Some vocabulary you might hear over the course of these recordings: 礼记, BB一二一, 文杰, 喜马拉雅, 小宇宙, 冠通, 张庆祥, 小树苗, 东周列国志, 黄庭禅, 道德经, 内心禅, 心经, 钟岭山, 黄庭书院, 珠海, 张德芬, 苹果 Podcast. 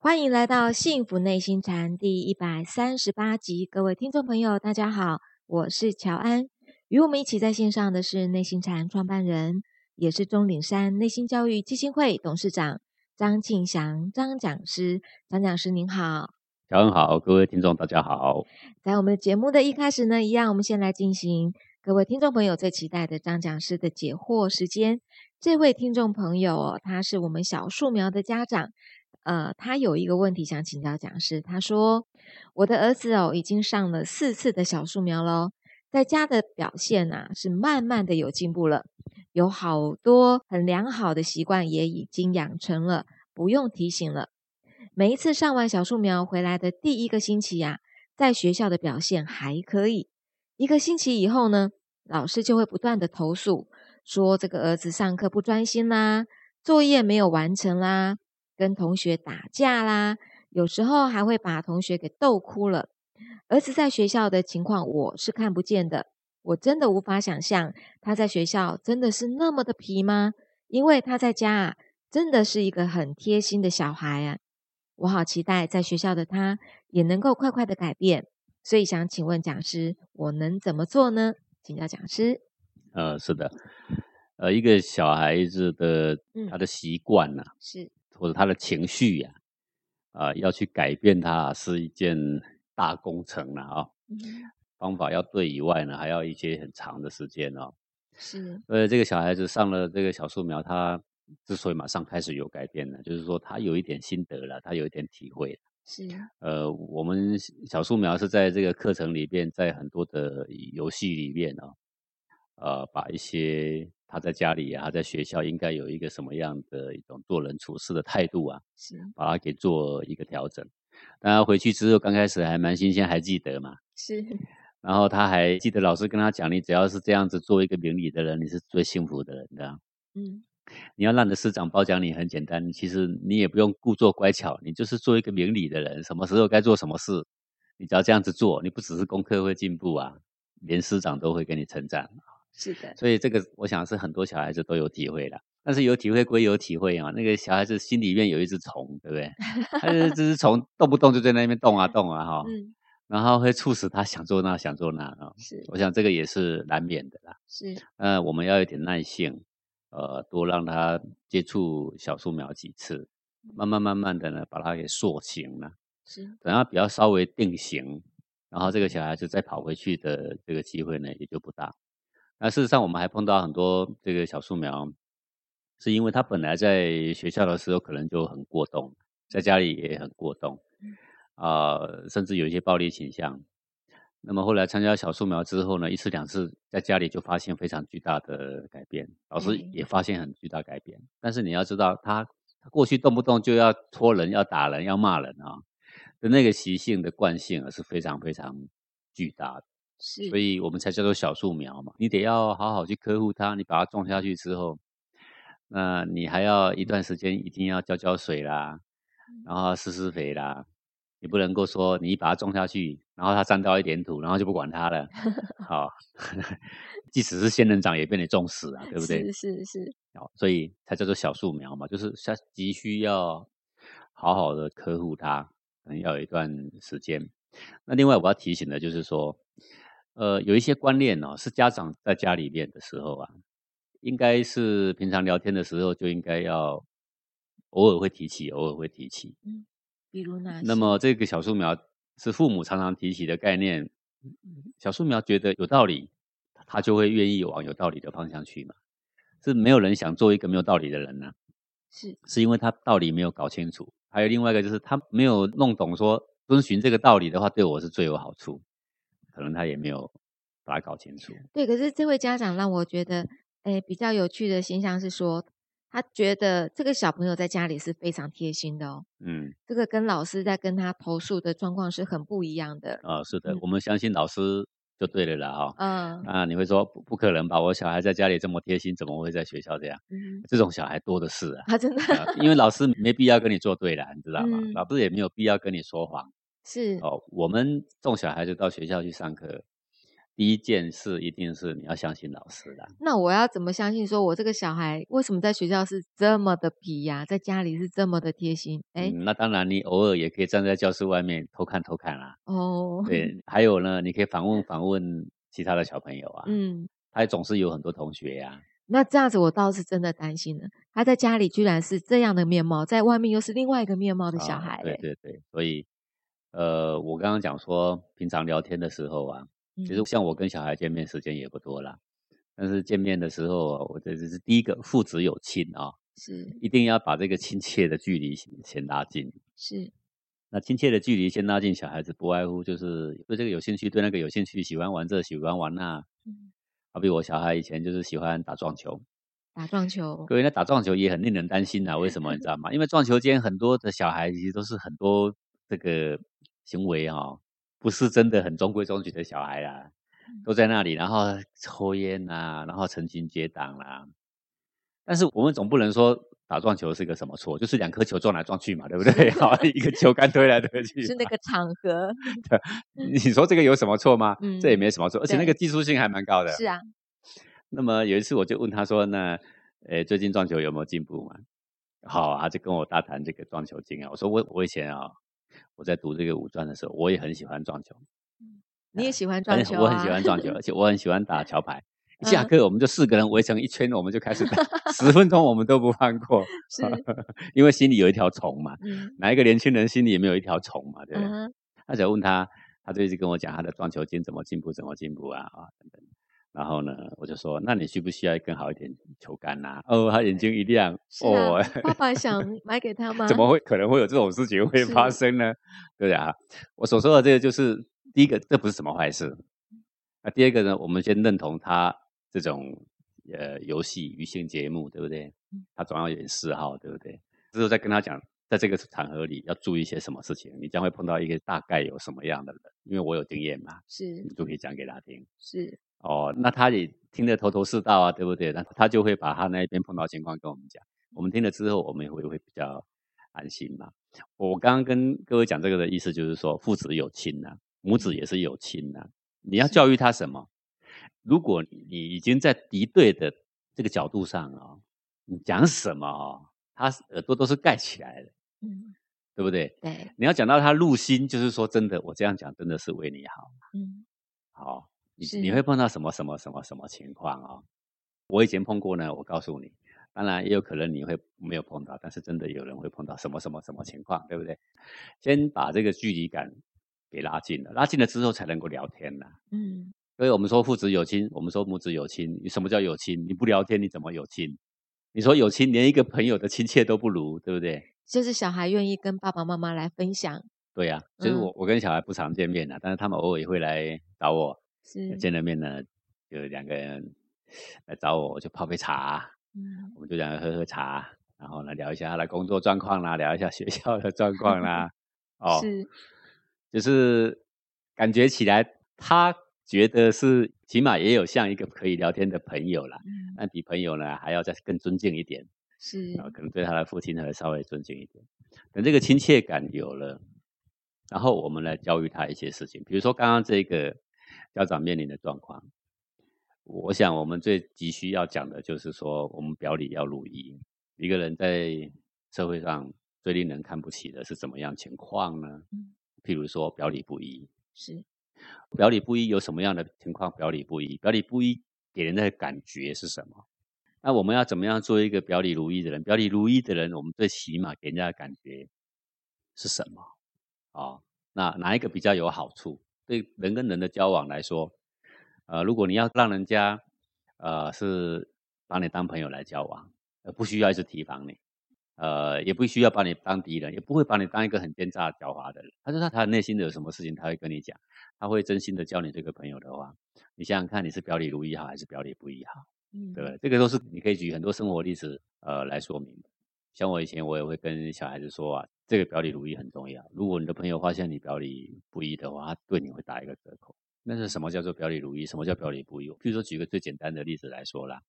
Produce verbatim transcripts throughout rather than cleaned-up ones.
欢迎来到幸福内心禅第一百三十八集，各位听众朋友大家好，我是乔安。与我们一起在线上的是内心禅创办人，也是钟岭山内心教育基金会董事长张庆祥张讲师。张讲师您好。乔安好，各位听众大家好。在我们节目的一开始呢，一样我们先来进行各位听众朋友最期待的张讲师的解惑时间。这位听众朋友、哦、他是我们小树苗的家长，呃，他有一个问题想请教讲师。他说我的儿子哦，已经上了四次的小树苗了，在家的表现啊是慢慢的有进步了，有好多很良好的习惯也已经养成了，不用提醒了。每一次上完小树苗回来的第一个星期啊，在学校的表现还可以，一个星期以后呢，老师就会不断的投诉，说这个儿子上课不专心啦，作业没有完成啦，跟同学打架啦，有时候还会把同学给逗哭了。儿子在学校的情况我是看不见的，我真的无法想象他在学校真的是那么的皮吗？因为他在家啊，真的是一个很贴心的小孩啊。我好期待在学校的他也能够快快的改变，所以想请问讲师，我能怎么做呢？请教讲师。呃，是的，呃，一个小孩子的、嗯、他的习惯啊，是或者他的情绪呀、啊，啊、呃，要去改变它是一件大工程了啊、哦嗯。方法要对以外呢，还要一些很长的时间哦。是。呃，这个小孩子上了这个小树苗，他之所以马上开始有改变呢，就是说他有一点心得了，他有一点体会了。是。呃，我们小树苗是在这个课程里面，在很多的游戏里面哦，呃，把一些。他在家里啊，他在学校应该有一个什么样的一种做人处事的态度啊，是把它给做一个调整。但他回去之后刚开始还蛮新鲜，还记得嘛，是。然后他还记得老师跟他讲，你只要是这样子做一个明理的人，你是最幸福的人的。嗯，你要让你的师长褒奖你很简单，其实你也不用故作乖巧，你就是做一个明理的人，什么时候该做什么事，你只要这样子做，你不只是功课会进步啊，连师长都会给你称赞。是的，所以这个我想是很多小孩子都有体会了，但是有体会归有体会啊，那个小孩子心里面有一只虫，对不对？他这只虫动不动就在那边动啊动啊哈、嗯，然后会促使他想做那想做那啊。是，我想这个也是难免的啦。是，呃，我们要有点耐性，呃，多让他接触小树苗几次，慢慢慢慢的呢，把它给塑形了。是，等他比较稍微定型，然后这个小孩子再跑回去的这个机会呢，也就不大。那事实上我们还碰到很多这个小树苗是因为他本来在学校的时候可能就很过动，在家里也很过动啊、呃，甚至有一些暴力倾向，那么后来参加小树苗之后呢，一次两次在家里就发现非常巨大的改变，老师也发现很巨大改变、嗯、但是你要知道他过去动不动就要戳人，要打人，要骂人啊、哦，的那个习性的惯性是非常非常巨大的，是，所以我们才叫做小树苗嘛，你得要好好去呵护它，你把它种下去之后，那你还要一段时间一定要浇浇水啦，然后施施肥啦，你不能够说你一把它种下去，然后它沾到一点土，然后就不管它了，好，即使是仙人掌也被你种死啊，对不对？是是是，好，所以才叫做小树苗嘛，就是急需要好好的呵护它，可能要有一段时间。那另外我要提醒的就是说。呃，有一些观念哦，是家长在家里面的时候啊，应该是平常聊天的时候就应该要偶尔会提起，偶尔会提起。嗯，比如哪些？那么这个小树苗是父母常常提起的概念，小树苗觉得有道理，他就会愿意往有道理的方向去嘛。是没有人想做一个没有道理的人呢、啊，是是因为他道理没有搞清楚，还有另外一个就是他没有弄懂说遵循这个道理的话，对我是最有好处。可能他也没有把它搞清楚。对，可是这位家长让我觉得，诶，比较有趣的现象是说，他觉得这个小朋友在家里是非常贴心的哦。嗯，这个跟老师在跟他投诉的状况是很不一样的。啊、哦，是的、嗯，我们相信老师就对了啦、哦，哈。嗯。啊，你会说 不, 不可能吧？我小孩在家里这么贴心，怎么会在学校这样？嗯、这种小孩多的是啊。啊，真的、啊。因为老师没必要跟你做对啦，你知道吗？嗯、老师也没有必要跟你说谎。是哦，我们送小孩子到学校去上课，第一件事一定是你要相信老师啦。那我要怎么相信说我这个小孩为什么在学校是这么的皮呀、啊，在家里是这么的贴心、欸嗯、那当然你偶尔也可以站在教室外面偷看偷看啦、啊。哦，对，还有呢你可以访问访问其他的小朋友啊，嗯，他总是有很多同学啊。那这样子我倒是真的担心了，他在家里居然是这样的面貌，在外面又是另外一个面貌的小孩、欸哦、对对对，所以呃，我刚刚讲说平常聊天的时候啊，其实像我跟小孩见面时间也不多啦，但是见面的时候啊，我觉得是第一个父子有亲啊，是一定要把这个亲切的距离先拉近。是，那亲切的距离先拉近，小孩子不外乎就是对这个有兴趣，对那个有兴趣，喜欢玩这，喜欢玩那。嗯，好比我小孩以前就是喜欢打撞球，打撞球，各位那打撞球也很令人担心啦、啊。为什么你知道吗？因为撞球间很多的小孩其实都是很多这个行为啊、哦。不是真的很中规中矩的小孩啦，都在那里然后抽烟啦、啊、然后成群结党啦。但是我们总不能说打撞球是个什么错，就是两颗球撞来撞去嘛，对不对？好，一个球杆推来推去，是那个场合对，你说这个有什么错吗、嗯、这也没什么错，而且那个技术性还蛮高的。是啊，那么有一次我就问他说，那诶最近撞球有没有进步嘛？好啊，就跟我大谈这个撞球经啊。我说我我以前啊、哦我在读这个五专的时候，我也很喜欢撞球。你也喜欢撞球、啊、我很喜欢撞球，而且我很喜欢打桥牌。一下课我们就四个人围成一圈，我们就开始打，十分钟我们都不放过。是，因为心里有一条虫嘛、嗯，哪一个年轻人心里也没有一条虫嘛，对不对？嗯、他只要问他，他就一直跟我讲他的撞球经怎么进步，怎么进步啊啊等等。然后呢，我就说，那你需不需要更好一点球杆啊？哦，他眼睛一亮，啊、哦，爸爸想买给他吗？怎么会可能会有这种事情会发生呢？对啊，我所说的这个就是第一个，这不是什么坏事。那、啊、第二个呢，我们先认同他这种呃游戏娱乐节目，对不对？他总要有点嗜好，对不对？之后再跟他讲，在这个场合里要注意一些什么事情，你将会碰到一个大概有什么样的人，因为我有经验嘛，是，你就可以讲给他听，是。哦，那他也听得头头是道啊，对不对？那他就会把他那边碰到情况跟我们讲，我们听了之后，我们也 会, 会比较安心嘛。我刚刚跟各位讲这个的意思就是说，父子有亲啊，母子也是有亲啊。你要教育他什么？如果你已经在敌对的这个角度上哦，你讲什么哦，他耳朵都是盖起来的，嗯，对不对？对，你要讲到他入心，就是说真的，我这样讲真的是为你好，嗯，好。你, 你会碰到什么什么什么什么情况哦？我以前碰过呢，我告诉你，当然也有可能你会没有碰到，但是真的有人会碰到什么什么什么情况，对不对？先把这个距离感给拉近了，拉近了之后才能够聊天啦。嗯，所以我们说父子有亲，我们说母子有亲，什么叫有亲？你不聊天你怎么有亲？你说有亲，连一个朋友的亲切都不如，对不对？就是小孩愿意跟爸爸妈妈来分享。对啊，就是我、嗯、我跟小孩不常见面啦，但是他们偶尔也会来找我。见了面呢，有两个人来找我，我就泡杯茶，嗯，我们就两个喝喝茶，然后呢聊一下他的工作状况啦，聊一下学校的状况啦，哦，是，就是感觉起来，他觉得是起码也有像一个可以聊天的朋友啦，嗯，但比朋友呢还要再更尊敬一点，是，然后可能对他的父亲还稍微尊敬一点，等这个亲切感有了，然后我们来教育他一些事情，比如说刚刚这个。家长面临的状况，我想我们最急需要讲的就是说，我们表里要如一。一个人在社会上最令人看不起的是怎么样情况呢？嗯、譬如说表里不一，是表里不一有什么样的情况？表里不一，表里不一给人的感觉是什么？那我们要怎么样做一个表里如一的人？表里如一的人，我们最起码给人家的感觉是什么？哦，那哪一个比较有好处？对人跟人的交往来说，呃，如果你要让人家，呃，是把你当朋友来交往，不需要一直提防你，呃，也不需要把你当敌人，也不会把你当一个很奸诈狡猾的人。他说他他内心的有什么事情，他会跟你讲，他会真心的交你这个朋友的话，你想想看，你是表里如一好还是表里不一好？嗯，对不对？这个都是你可以举很多生活例子，呃，来说明的。像我以前我也会跟小孩子说啊。这个表里如一很重要，如果你的朋友发现你表里不一的话，他对你会打一个折扣。那是什么叫做表里如一，什么叫表里不一？譬如说举个最简单的例子来说啦，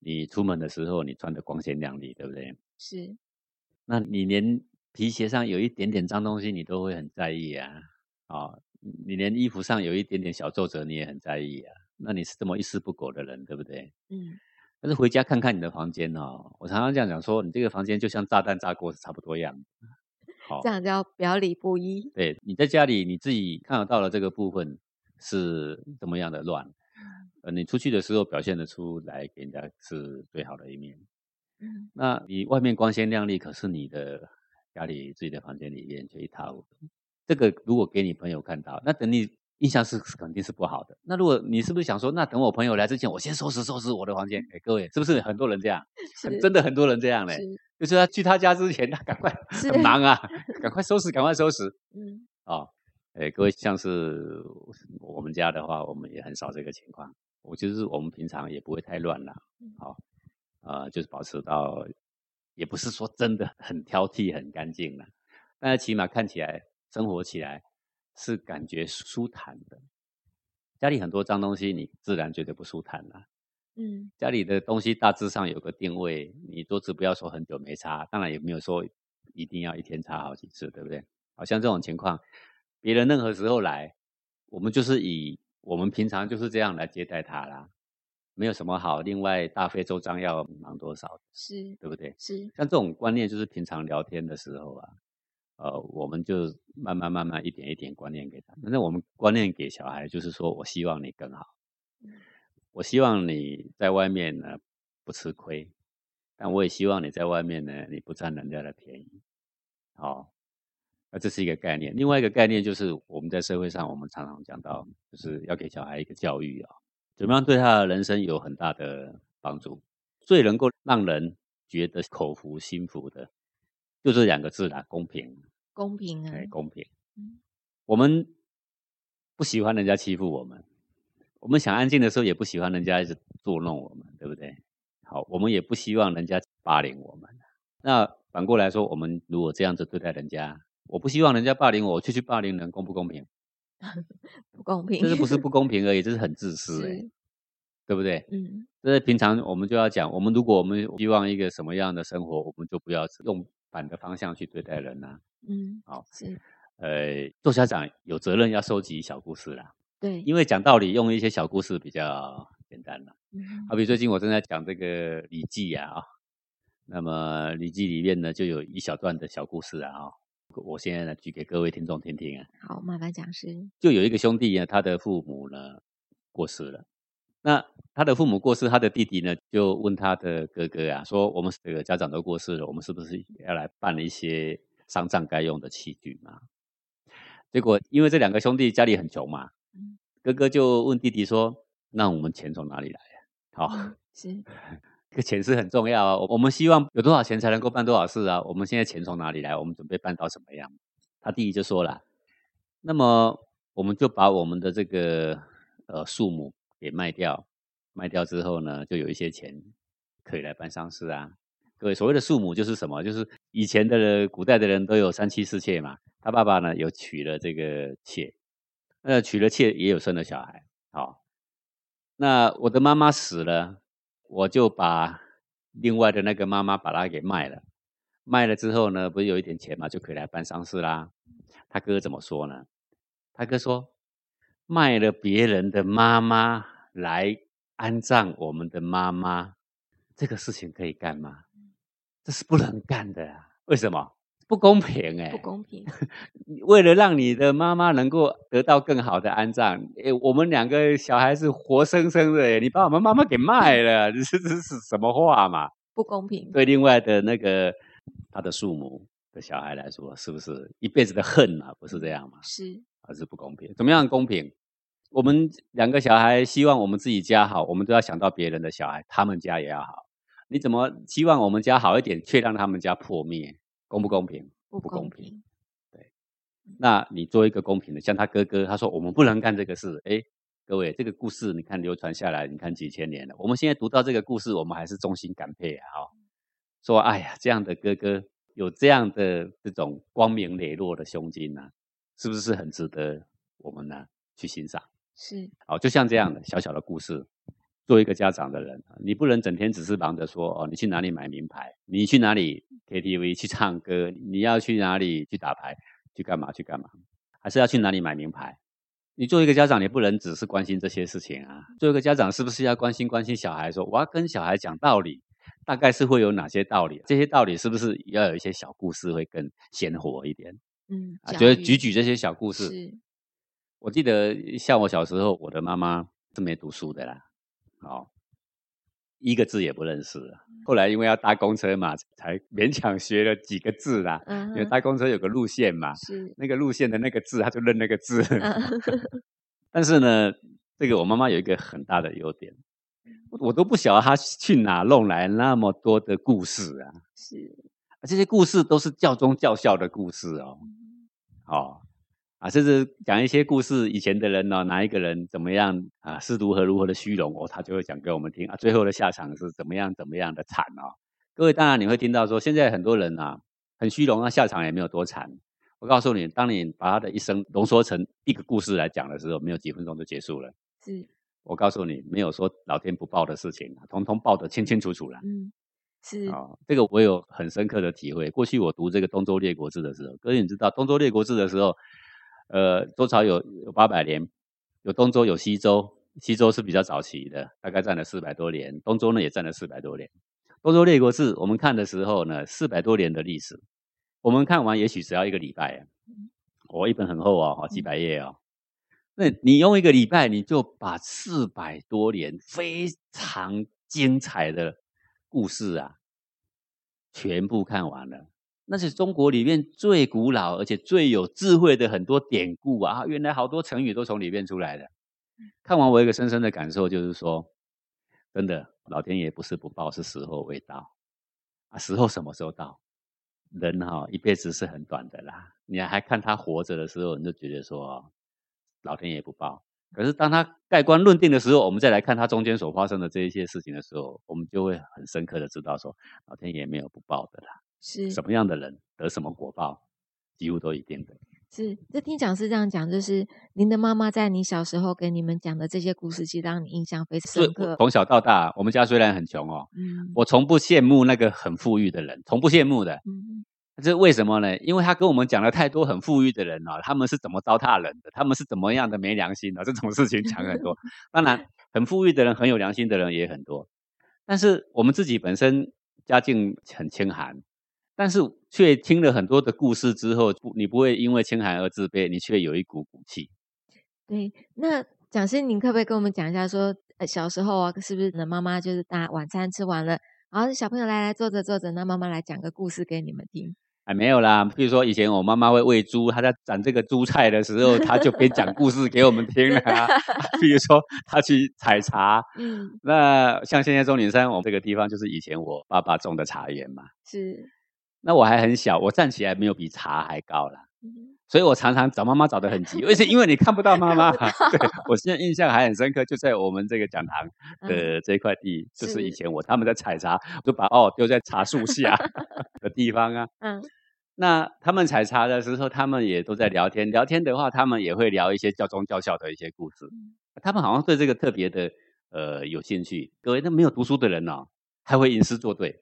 你出门的时候你穿得光鲜亮丽，对不对？是，那你连皮鞋上有一点点脏东西你都会很在意啊、哦、你连衣服上有一点点小皱褶你也很在意啊，那你是这么一丝不苟的人，对不对？嗯。但是回家看看你的房间哦，我常常这样讲说，你这个房间就像炸弹炸锅是差不多样的。好，这样叫表里不一。对，你在家里你自己看得到的这个部分是怎么样的乱，呃，你出去的时候表现得出来给人家是最好的一面。嗯，那你外面光鲜亮丽，可是你的家里自己的房间里面却一塌糊涂。这个如果给你朋友看到，那等你印象是肯定是不好的。那如果你是不是想说，那等我朋友来之前，我先收拾收拾我的房间？哎，各位是不是很多人这样？真的很多人这样嘞，就是他去他家之前，他赶快很忙啊，赶快收拾，赶快收拾。嗯，哦，哎，各位，像是我们家的话，我们也很少这个情况。我就是我们平常也不会太乱了，好、嗯哦，呃，就是保持到，也不是说真的很挑剔、很干净了，但是起码看起来、生活起来是感觉舒坦的。家里很多脏东西，你自然觉得不舒坦了。嗯，家里的东西大致上有个定位，你桌子不要说很久没擦，当然也没有说一定要一天擦好几次，对不对？好像这种情况，别人任何时候来，我们就是以我们平常就是这样来接待他啦，没有什么好另外大费周章要忙多少，是对不对？是，像这种观念就是平常聊天的时候啊，呃，我们就慢慢慢慢一点一点观念给他。那我们观念给小孩就是说，我希望你更好，我希望你在外面呢不吃亏，但我也希望你在外面呢你不占人家的便宜，好、哦。那这是一个概念。另外一个概念就是我们在社会上我们常常讲到，就是要给小孩一个教育啊、哦，怎么样对他的人生有很大的帮助。最能够让人觉得口服心服的就这两个字啦，公平。公平啊，对，公平、嗯、我们不喜欢人家欺负我们，我们想安静的时候也不喜欢人家一直作弄我们，对不对？好，我们也不希望人家霸凌我们。那反过来说，我们如果这样子对待人家，我不希望人家霸凌我，我去去霸凌人，公不公平？不公平，这是不是不公平而已？这是很自私、欸，对不对？嗯，这是平常我们就要讲，我们如果我们希望一个什么样的生活，我们就不要用反的方向去对待人啊。嗯，好、哦，是，呃，做家长有责任要收集小故事啦。对，因为讲道理用一些小故事比较简单啦。嗯，好比最近我正在讲这个《礼记》啊，那么《礼记》里面呢就有一小段的小故事啊、哦。我现在呢举给各位听众听听啊。好，麻烦讲师。就有一个兄弟呢，他的父母呢过世了。那他的父母过世，他的弟弟呢就问他的哥哥啊，说我们这个家长都过世了，我们是不是要来办一些丧葬该用的器具嘛？结果因为这两个兄弟家里很穷嘛，嗯、哥哥就问弟弟说：“那我们钱从哪里来、啊？”好、哦嗯，是。这个钱是很重要啊，我们希望有多少钱才能够办多少事啊，我们现在钱从哪里来，我们准备办到什么样。他弟弟就说了，那么我们就把我们的这个呃树木给卖掉，卖掉之后呢就有一些钱可以来办丧事啊。各位，所谓的树木就是什么，就是以前的古代的人都有三妻四妾嘛，他爸爸呢有娶了这个妾，那娶了妾也有生了小孩。好，那我的妈妈死了，我就把另外的那个妈妈把她给卖了，卖了之后呢，不是有一点钱嘛，就可以来办丧事啦。他哥怎么说呢？他哥说，卖了别人的妈妈来安葬我们的妈妈，这个事情可以干吗？这是不能干的啊。为什么？不公平哎、欸！不公平。为了让你的妈妈能够得到更好的安葬，欸、我们两个小孩是活生生的、欸，你把我们妈妈给卖了，这是什么话嘛？不公平。对另外的那个他的父母的小孩来说，是不是一辈子的恨嘛？不是这样嘛？是，而是不公平。怎么样公平？我们两个小孩希望我们自己家好，我们都要想到别人的小孩，他们家也要好。你怎么希望我们家好一点，却让他们家破灭？公不公平？不公平。对，那你做一个公平的，像他哥哥，他说我们不能干这个事。哎，各位，这个故事你看流传下来，你看几千年了，我们现在读到这个故事，我们还是忠心感佩啊、哦！说哎呀，这样的哥哥有这样的这种光明磊落的胸襟啊，是不是很值得我们呢、啊、去欣赏？是。好，就像这样的小小的故事。做一个家长的人，你不能整天只是忙着说哦，你去哪里买名牌，你去哪里 K T V 去唱歌，你要去哪里去打牌，去干嘛去干嘛，还是要去哪里买名牌，你作为一个家长，你不能只是关心这些事情啊。作为一个家长，是不是要关心关心小孩说，我要跟小孩讲道理，大概是会有哪些道理？这些道理是不是要有一些小故事会更鲜活一点？嗯，啊、觉得举举这些小故事。我记得像我小时候，我的妈妈是没读书的啦，哦，一个字也不认识了。后来因为要搭公车嘛，才勉强学了几个字啦。嗯、因为搭公车有个路线嘛，是那个路线的那个字，他就认那个字。嗯、但是呢，这个我妈妈有一个很大的优点，我都不晓得她去哪弄来那么多的故事啊。是，这些故事都是教宗教孝的故事哦，嗯、哦。啊，甚至讲一些故事，以前的人呢、哦，哪一个人怎么样啊，是如何如何的虚荣哦，他就会讲给我们听啊，最后的下场是怎么样怎么样的惨哦。各位，当然你会听到说，现在很多人啊，很虚荣啊，下场也没有多惨。我告诉你，当你把他的一生浓缩成一个故事来讲的时候，没有几分钟就结束了。是，我告诉你，没有说老天不报的事情，统统报得清清楚楚了。嗯，是哦，这个我有很深刻的体会。过去我读这个《东周列国志》的时候，各位你知道，《东周列国志》的时候。呃，周朝有有八百年，有东周有西周，西周是比较早期的，大概占了四百多年，东周呢也占了四百多年。东周列国志我们看的时候呢，四百多年的历史，我们看完也许只要一个礼拜，我、哦、一本很厚哦，几百页哦。那你用一个礼拜，你就把四百多年非常精彩的故事啊，全部看完了。那是中国里面最古老而且最有智慧的很多典故啊，原来好多成语都从里面出来的。看完我一个深深的感受就是说，真的老天爷不是不报，是时候未到啊。时候什么时候到？人哈、哦、一辈子是很短的啦，你还看他活着的时候，你就觉得说老天爷不报。可是当他盖棺论定的时候，我们再来看他中间所发生的这一些事情的时候，我们就会很深刻的知道说，老天爷没有不报的啦。是什么样的人得什么果报，几乎都一定的。是，这听讲是这样讲，就是您的妈妈在你小时候跟你们讲的这些故事，其实让你印象非常深刻。从小到大，我们家虽然很穷哦，嗯，我从不羡慕那个很富裕的人，从不羡慕的。嗯，这是为什么呢？因为他跟我们讲了太多很富裕的人哦，他们是怎么糟蹋人的，他们是怎么样的没良心的、哦，这种事情讲很多。当然，很富裕的人、很有良心的人也很多，但是我们自己本身家境很清寒。但是却听了很多的故事之后，你不会因为清寒而自卑，你却有一股骨气。对，那讲师，您可不可以跟我们讲一下说，呃、小时候啊，是不是你的妈妈就是大晚餐吃完了，然后小朋友来来坐着坐着，那妈妈来讲个故事给你们听？哎，没有啦，比如说以前我妈妈会喂猪，她在斩这个猪菜的时候，她就边讲故事给我们听了、啊。比如说她去采茶，嗯，那像现在钟岭山我们这个地方，就是以前我爸爸种的茶园嘛，是。那我还很小，我站起来没有比茶还高啦，嗯、所以我常常找妈妈找得很急，而且因为你看不到妈妈。对，我现在印象还很深刻，就在我们这个讲堂的这块地，嗯、就是以前我他们在采茶，就把哦丢在茶树下的地方啊。嗯，那他们采茶的时候，他们也都在聊天，聊天的话，他们也会聊一些教宗教孝的一些故事，嗯、他们好像对这个特别的呃有兴趣。各位，那没有读书的人哦。他会吟诗作对，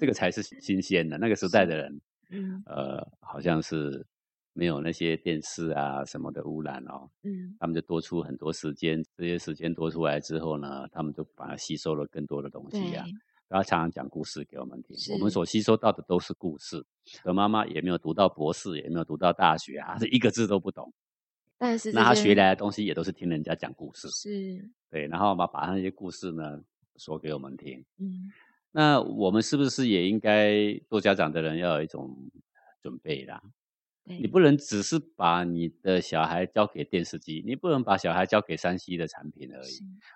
这个才是新鲜的。那个时代的人，嗯，呃，好像是没有那些电视啊什么的污染哦，嗯，他们就多出很多时间，这些时间多出来之后呢，他们就把它吸收了更多的东西啊。然后常常讲故事给我们听，我们所吸收到的都是故事。我妈妈也没有读到博士，也没有读到大学啊，是一个字都不懂。但是那她学来的东西也都是听人家讲故事，是对，然后嘛，把那些故事呢说给我们听，嗯。那我们是不是也应该做家长的人要有一种准备啦？你不能只是把你的小孩交给电视机，你不能把小孩交给 三 C 的产品而已。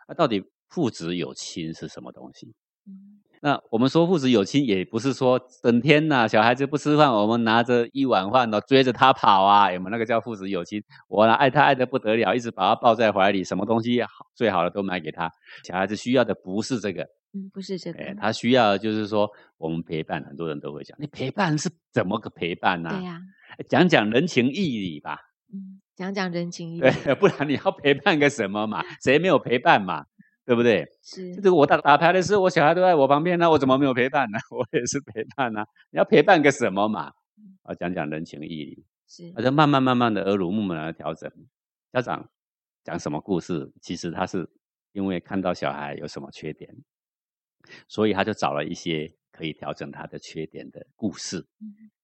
那、啊、到底父子有亲是什么东西？嗯、那我们说父子有亲，也不是说整天呐、啊、小孩子不吃饭，我们拿着一碗饭呢追着他跑啊，有没有那个叫父子有亲？我呢爱他爱得不得了，一直把他抱在怀里，什么东西最好的都买给他。小孩子需要的不是这个。嗯，不是这个、欸。他需要就是说，我们陪伴，很多人都会讲，你陪伴是怎么个陪伴啊？对呀、啊，讲讲人情义理吧。嗯，讲讲人情义理。对，不然你要陪伴个什么嘛？谁没有陪伴嘛？对不对？是。这个我打打牌的时候，我小孩都在我旁边呢、啊，我怎么没有陪伴呢、啊？我也是陪伴啊。你要陪伴个什么嘛？啊，讲讲人情义理。是。而且慢慢慢慢的耳濡目染的调整，家长讲什么故事，其实他是因为看到小孩有什么缺点，所以他就找了一些可以调整他的缺点的故事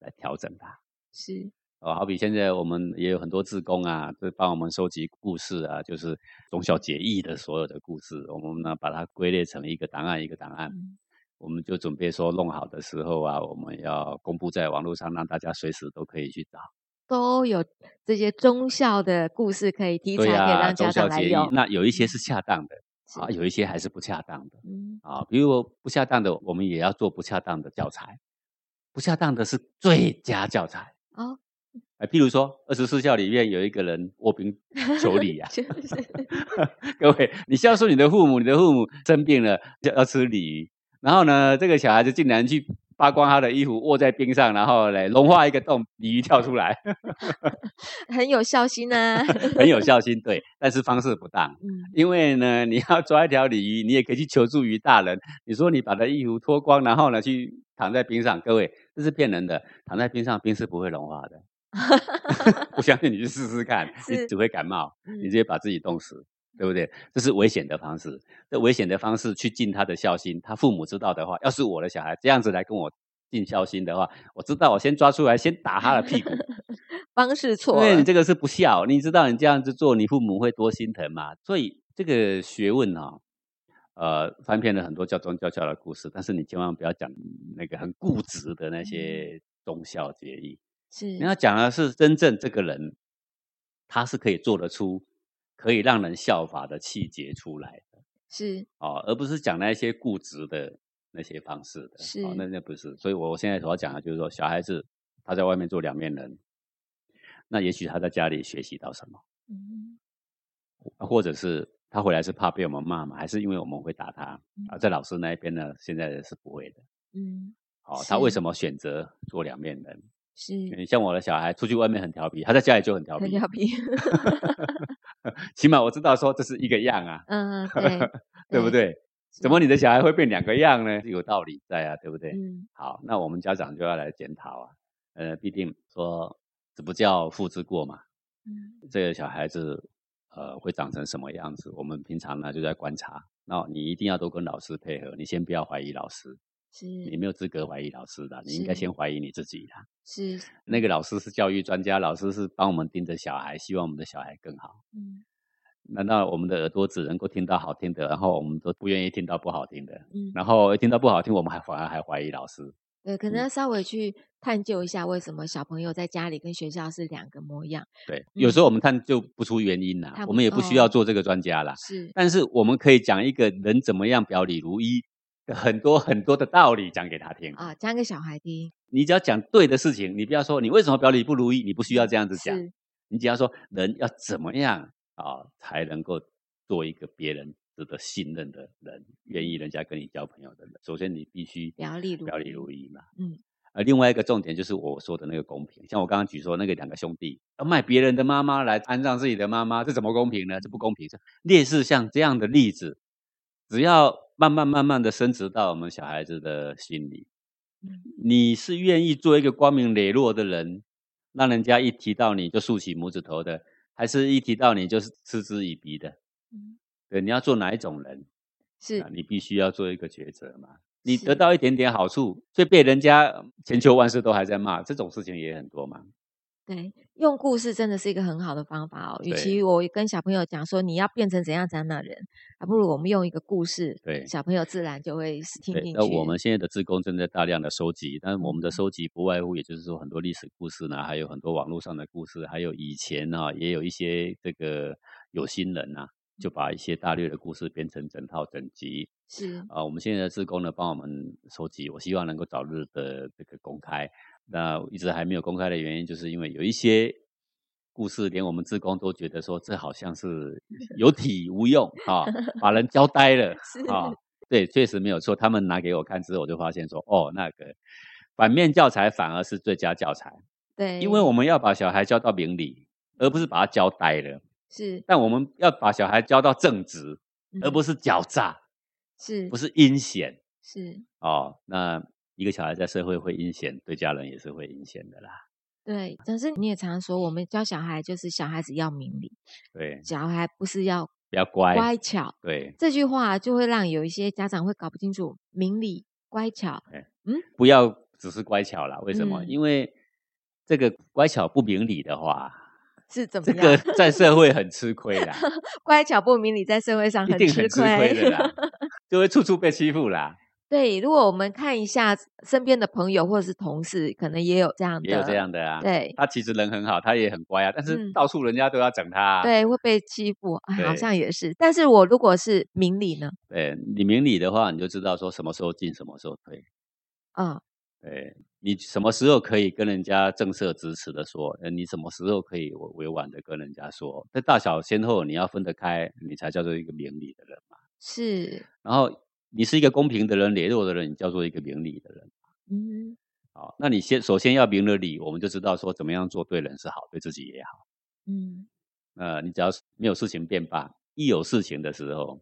来调整他。是哦，好比现在我们也有很多志工啊，就帮我们收集故事啊，就是中小解义的所有的故事，我们呢把它归类成一个档案一个档案、嗯、我们就准备说弄好的时候啊，我们要公布在网络上，让大家随时都可以去找，都有这些忠孝的故事可以题材，可以让家长来用、啊、那有一些是恰当的啊，有一些还是不恰当的、嗯、啊，比如不恰当的我们也要做不恰当的教材，不恰当的是最佳教材啊、哦哎，譬如说二十四孝里面有一个人卧病求鲤啊各位，你孝顺你的父母，你的父母生病了就要吃鲤鱼，然后呢这个小孩子竟然去扒光他的衣服卧在冰上，然后来融化一个洞，鲤鱼跳出来很有孝心啊很有孝心，对，但是方式不当、嗯、因为呢你要抓一条鲤鱼，你也可以去求助于大人，你说你把他衣服脱光然后呢去躺在冰上，各位这是骗人的，躺在冰上冰是不会融化的我相信你去试试看，你只会感冒，你直接把自己冻死、嗯、对不对？这是危险的方式，这危险的方式去尽他的孝心，他父母知道的话，要是我的小孩这样子来跟我尽孝心的话，我知道我先抓出来先打他的屁股方式错了，因为你这个是不孝，你知道你这样子做你父母会多心疼嘛。所以这个学问哦，呃，翻篇了很多教忠教孝的故事，但是你千万不要讲那个很固执的那些忠孝节义，是你要讲的是真正这个人他是可以做得出可以让人效法的气节出来的，是、哦、而不是讲那些固执的那些方式的，是、哦、那, 那不是。所以我现在所要讲的就是说，小孩子他在外面做两面人，那也许他在家里学习到什么、嗯、或者是他回来是怕被我们骂嘛，还是因为我们会打他、嗯啊、在老师那一边呢现在是不会的、嗯哦、他为什么选择做两面人，是像我的小孩出去外面很调皮，他在家里就很调皮很调皮起码我知道说这是一个样啊，嗯，对对不对？怎么你的小孩会变两个样呢？有道理在啊，对不对、嗯、好，那我们家长就要来检讨啊，呃，必定说这不叫父之过嘛、嗯、这个小孩子呃会长成什么样子，我们平常呢就在观察，那你一定要多跟老师配合，你先不要怀疑老师，你没有资格怀疑老师的，你应该先怀疑你自己的。是，那个老师是教育专家，老师是帮我们盯着小孩，希望我们的小孩更好。嗯，难道我们的耳朵只能够听到好听的，然后我们都不愿意听到不好听的？嗯，然后一听到不好听，我们还反而还怀疑老师。对，可能要稍微去探究一下为什么小朋友在家里跟学校是两个模样。对，嗯、有时候我们探究不出原因啦，我们也不需要做这个专家啦。是，但是我们可以讲一个人怎么样表里如一。很多很多的道理讲给他听啊，讲给小孩听。你只要讲对的事情，你不要说你为什么表里不如意，你不需要这样子讲。你只要说人要怎么样啊，才能够做一个别人值得信任的人，愿意人家跟你交朋友的人。首先，你必须表里表里如一嘛。嗯。而另外一个重点就是我说的那个公平，像我刚刚举说那个两个兄弟要卖别人的妈妈来安葬自己的妈妈，这怎么公平呢？这不公平。类似像这样的例子，只要慢慢慢慢的升值到我们小孩子的心里，你是愿意做一个光明磊落的人，让人家一提到你就竖起拇指头的，还是一提到你就是嗤之以鼻的？对，你要做哪一种人？是、啊、你必须要做一个抉择嘛。你得到一点点好处，却被人家千秋万世都还在骂，这种事情也很多嘛。对，用故事真的是一个很好的方法哦。与其我跟小朋友讲说你要变成怎样怎样的人，还不如我们用一个故事，对，小朋友自然就会听进去。那我们现在的志工正在大量的收集，但是我们的收集不外乎也就是说很多历史故事呢，还有很多网络上的故事，还有以前啊也有一些这个有心人啊，就把一些大略的故事编成整套整集。是啊，我们现在的志工呢帮我们收集，我希望能够早日的这个公开。那一直还没有公开的原因，就是因为有一些故事连我们志工都觉得说这好像是有体无用啊、哦，把人教呆了啊、哦。对，确实没有错，他们拿给我看之后我就发现说，哦，那个反面教材反而是最佳教材。对，因为我们要把小孩教到明理，而不是把他教呆了。是，但我们要把小孩教到正直、嗯、而不是狡诈，是不是阴险。是哦，那一个小孩在社会会阴险，对家人也是会阴险的啦。对，但是你也常说，我们教小孩就是小孩子要明理，对，小孩不是要要乖乖巧，对，这句话就会让有一些家长会搞不清楚明理乖巧，嗯，不要只是乖巧啦，为什么？嗯、因为这个乖巧不明理的话是怎么样？这个在社会很吃亏啦，乖巧不明理在社会上很吃亏，一定很吃亏的啦，就会处处被欺负啦。对，如果我们看一下身边的朋友或者是同事，可能也有这样的，也有这样的啊。对，他其实人很好，他也很乖啊，但是到处人家都要整他、啊嗯，对，会被欺负、哎，好像也是。但是我如果是明理呢？对，你明理的话，你就知道说什么时候进，什么时候退。嗯，对，你什么时候可以跟人家正色直持的说，你什么时候可以委婉的跟人家说，这大小先后你要分得开，你才叫做一个明理的人嘛。是，然后。你是一个公平的人，磊落的人，你叫做一个明理的人。嗯，好，那你先首先要明了理，我们就知道说怎么样做对人是好，对自己也好。嗯，呃，你只要没有事情便罢，一有事情的时候，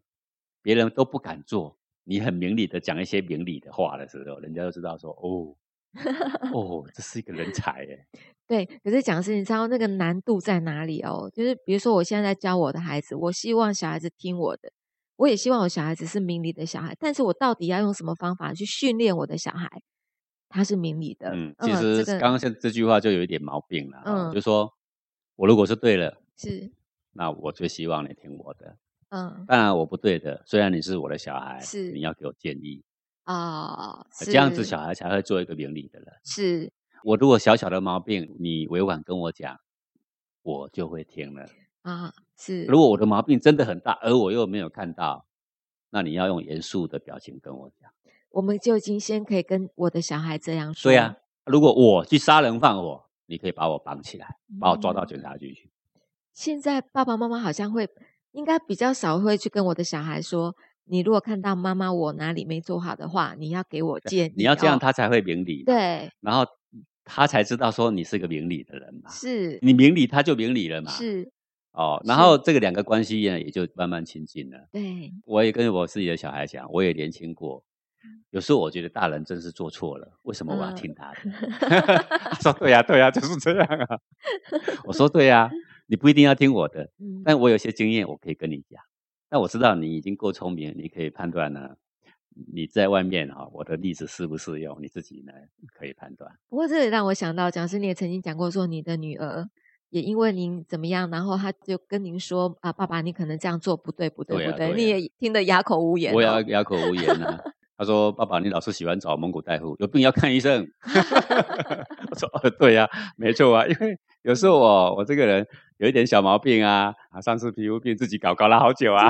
别人都不敢做，你很明理的讲一些明理的话的时候，人家就知道说哦，哦，这是一个人才耶。对，可是讲事情，你知道那个难度在哪里哦？就是比如说，我现在在教我的孩子，我希望小孩子听我的。我也希望我小孩子是明理的小孩，但是我到底要用什么方法去训练我的小孩他是明理的？嗯，其实刚刚这句话就有一点毛病了，嗯，就是说我如果是对了，是，那我就希望你听我的，嗯，当然我不对的，虽然你是我的小孩，是，你要给我建议啊，哦，这样子小孩才会做一个明理的人。是，我如果小小的毛病，你委婉跟我讲，我就会听了啊。是，如果我的毛病真的很大，而我又没有看到，那你要用严肃的表情跟我讲。我们就已经先可以跟我的小孩这样说。对啊，如果我去杀人放火，你可以把我绑起来，把我抓到警察局去。嗯，现在爸爸妈妈好像会，应该比较少会去跟我的小孩说，你如果看到妈妈我哪里没做好的话，你要给我建议。你要这样他才会明理。对，然后他才知道说你是个明理的人嘛。是，你明理他就明理了嘛。是。哦，然后这个两个关系呢也就慢慢亲近了。对，我也跟我自己的小孩讲，我也年轻过，有时候我觉得大人真是做错了，为什么我要听他的？嗯，他说对啊对啊，就是这样啊。我说对啊，你不一定要听我的，嗯，但我有些经验我可以跟你讲。但我知道你已经够聪明，你可以判断呢，你在外面哈，哦，我的例子适不适用，你自己呢可以判断。不过这也让我想到，讲师你也曾经讲过说，你的女儿也因为您怎么样，然后他就跟您说啊，爸爸，你可能这样做不对，不对，对啊，不对，对啊，你也听得哑口无言。哦，我也哑口无言啊。他说：“爸爸，你老是喜欢找蒙古大夫，有病要看医生。”我说：“哦，对啊，没错啊，因为有时候我我这个人有一点小毛病啊，啊，上次皮肤病自己搞搞了好久啊。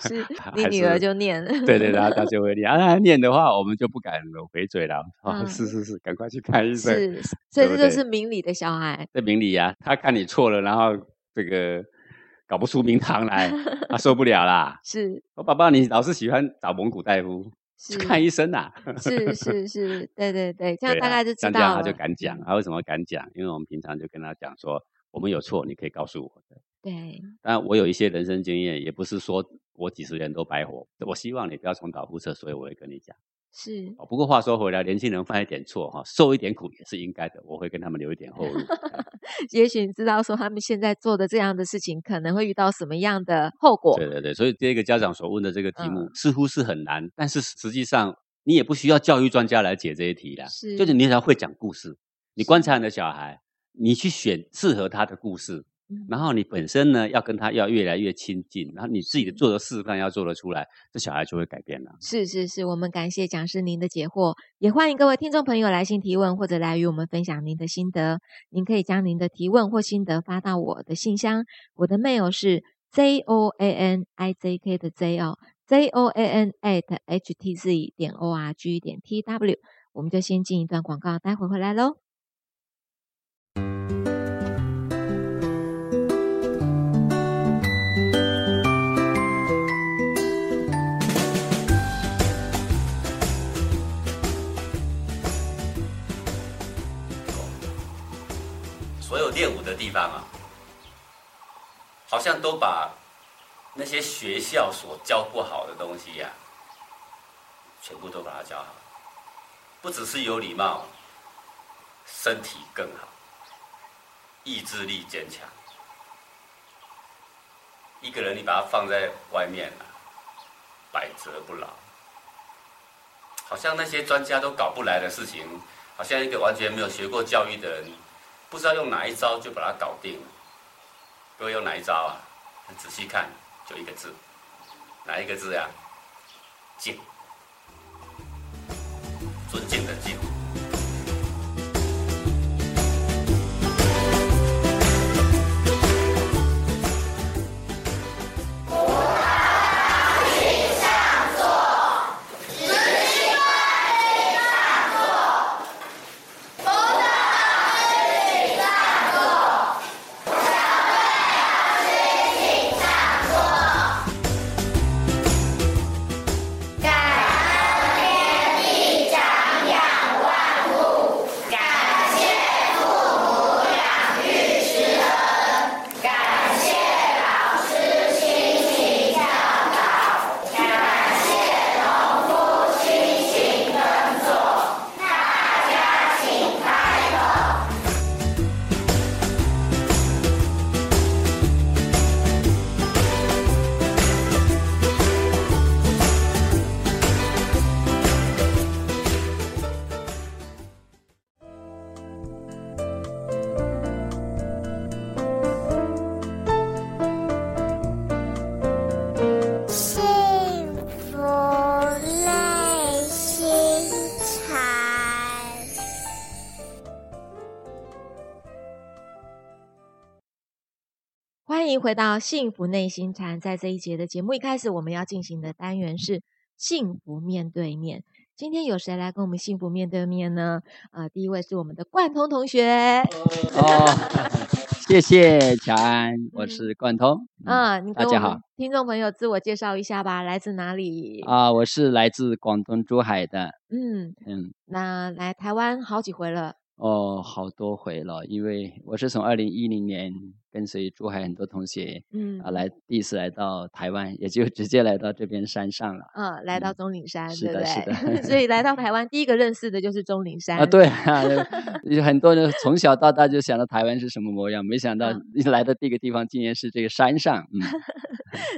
是”你女儿就念。对对对，她就会念。啊，念的话我们就不敢回嘴了。啊，是是是，赶快去看医生。是，所以这就是明理的小孩。这明理啊，他看你错了，然后这个搞不出名堂来，他受不了啦。是，我爸爸，你老是喜欢找蒙古大夫。去看医生啊。是是是，对对对，这样大概就知道了。这样他就敢讲，他为什么敢讲？因为我们平常就跟他讲说，我们有错，你可以告诉我的。对。但我有一些人生经验，也不是说我几十年都白活。我希望你不要重蹈覆辙，所以我会跟你讲。是。不过话说回来，年轻人犯一点错哈，受一点苦也是应该的。我会跟他们留一点后路。也许你知道说他们现在做的这样的事情，可能会遇到什么样的后果。对对对，所以这个家长所问的这个题目，嗯，似乎是很难，但是实际上你也不需要教育专家来解这一题啦。是，就是你只要会讲故事，你观察你的小孩，你去选适合他的故事，嗯，然后你本身呢要跟他要越来越亲近，然后你自己的做的示范要做得出来，这小孩就会改变了。是是是，我们感谢讲师您的解惑，也欢迎各位听众朋友来信提问，或者来与我们分享您的心得。您可以将您的提问或心得发到我的信箱，我的 mail 是 joanizk 的 j 哦 joan at htz 点 org 点 tw。我们就先进一段广告，待会回来喽。练武的地方啊，好像都把那些学校所教不好的东西呀，啊，全部都把它教好。不只是有礼貌，身体更好。意志力坚强。一个人你把他放在外面了、啊，百折不挠。好像那些专家都搞不来的事情，好像一个完全没有学过教育的人，不知道用哪一招就把它搞定了。各位用哪一招啊？仔细看，就一个字，哪一个字呀、啊？敬，尊敬的敬。 欢迎回到幸福内心禅，在这一节的节目一开始，我们要进行的单元是幸福面对面。今天有谁来跟我们幸福面对面呢？呃，第一位是我们的冠通同学。哦，谢谢乔安，我是冠通。啊、嗯，嗯、大家好，听众朋友，自我介绍一下吧，来自哪里？啊、呃，我是来自广东珠海的。嗯嗯，嗯那来台湾好几回了。 哦，好多回了，因为我是从二零一零年跟随珠海很多同学，嗯啊，来第一次来到台湾，也就直接来到这边山上了。嗯，来到钟岭山，嗯、对不对？是的，是的。所以来到台湾，第一个认识的就是钟岭山啊。对啊，很多人从小到大就想到台湾是什么模样，没想到一来到第一个地方，竟然是这个山上。嗯、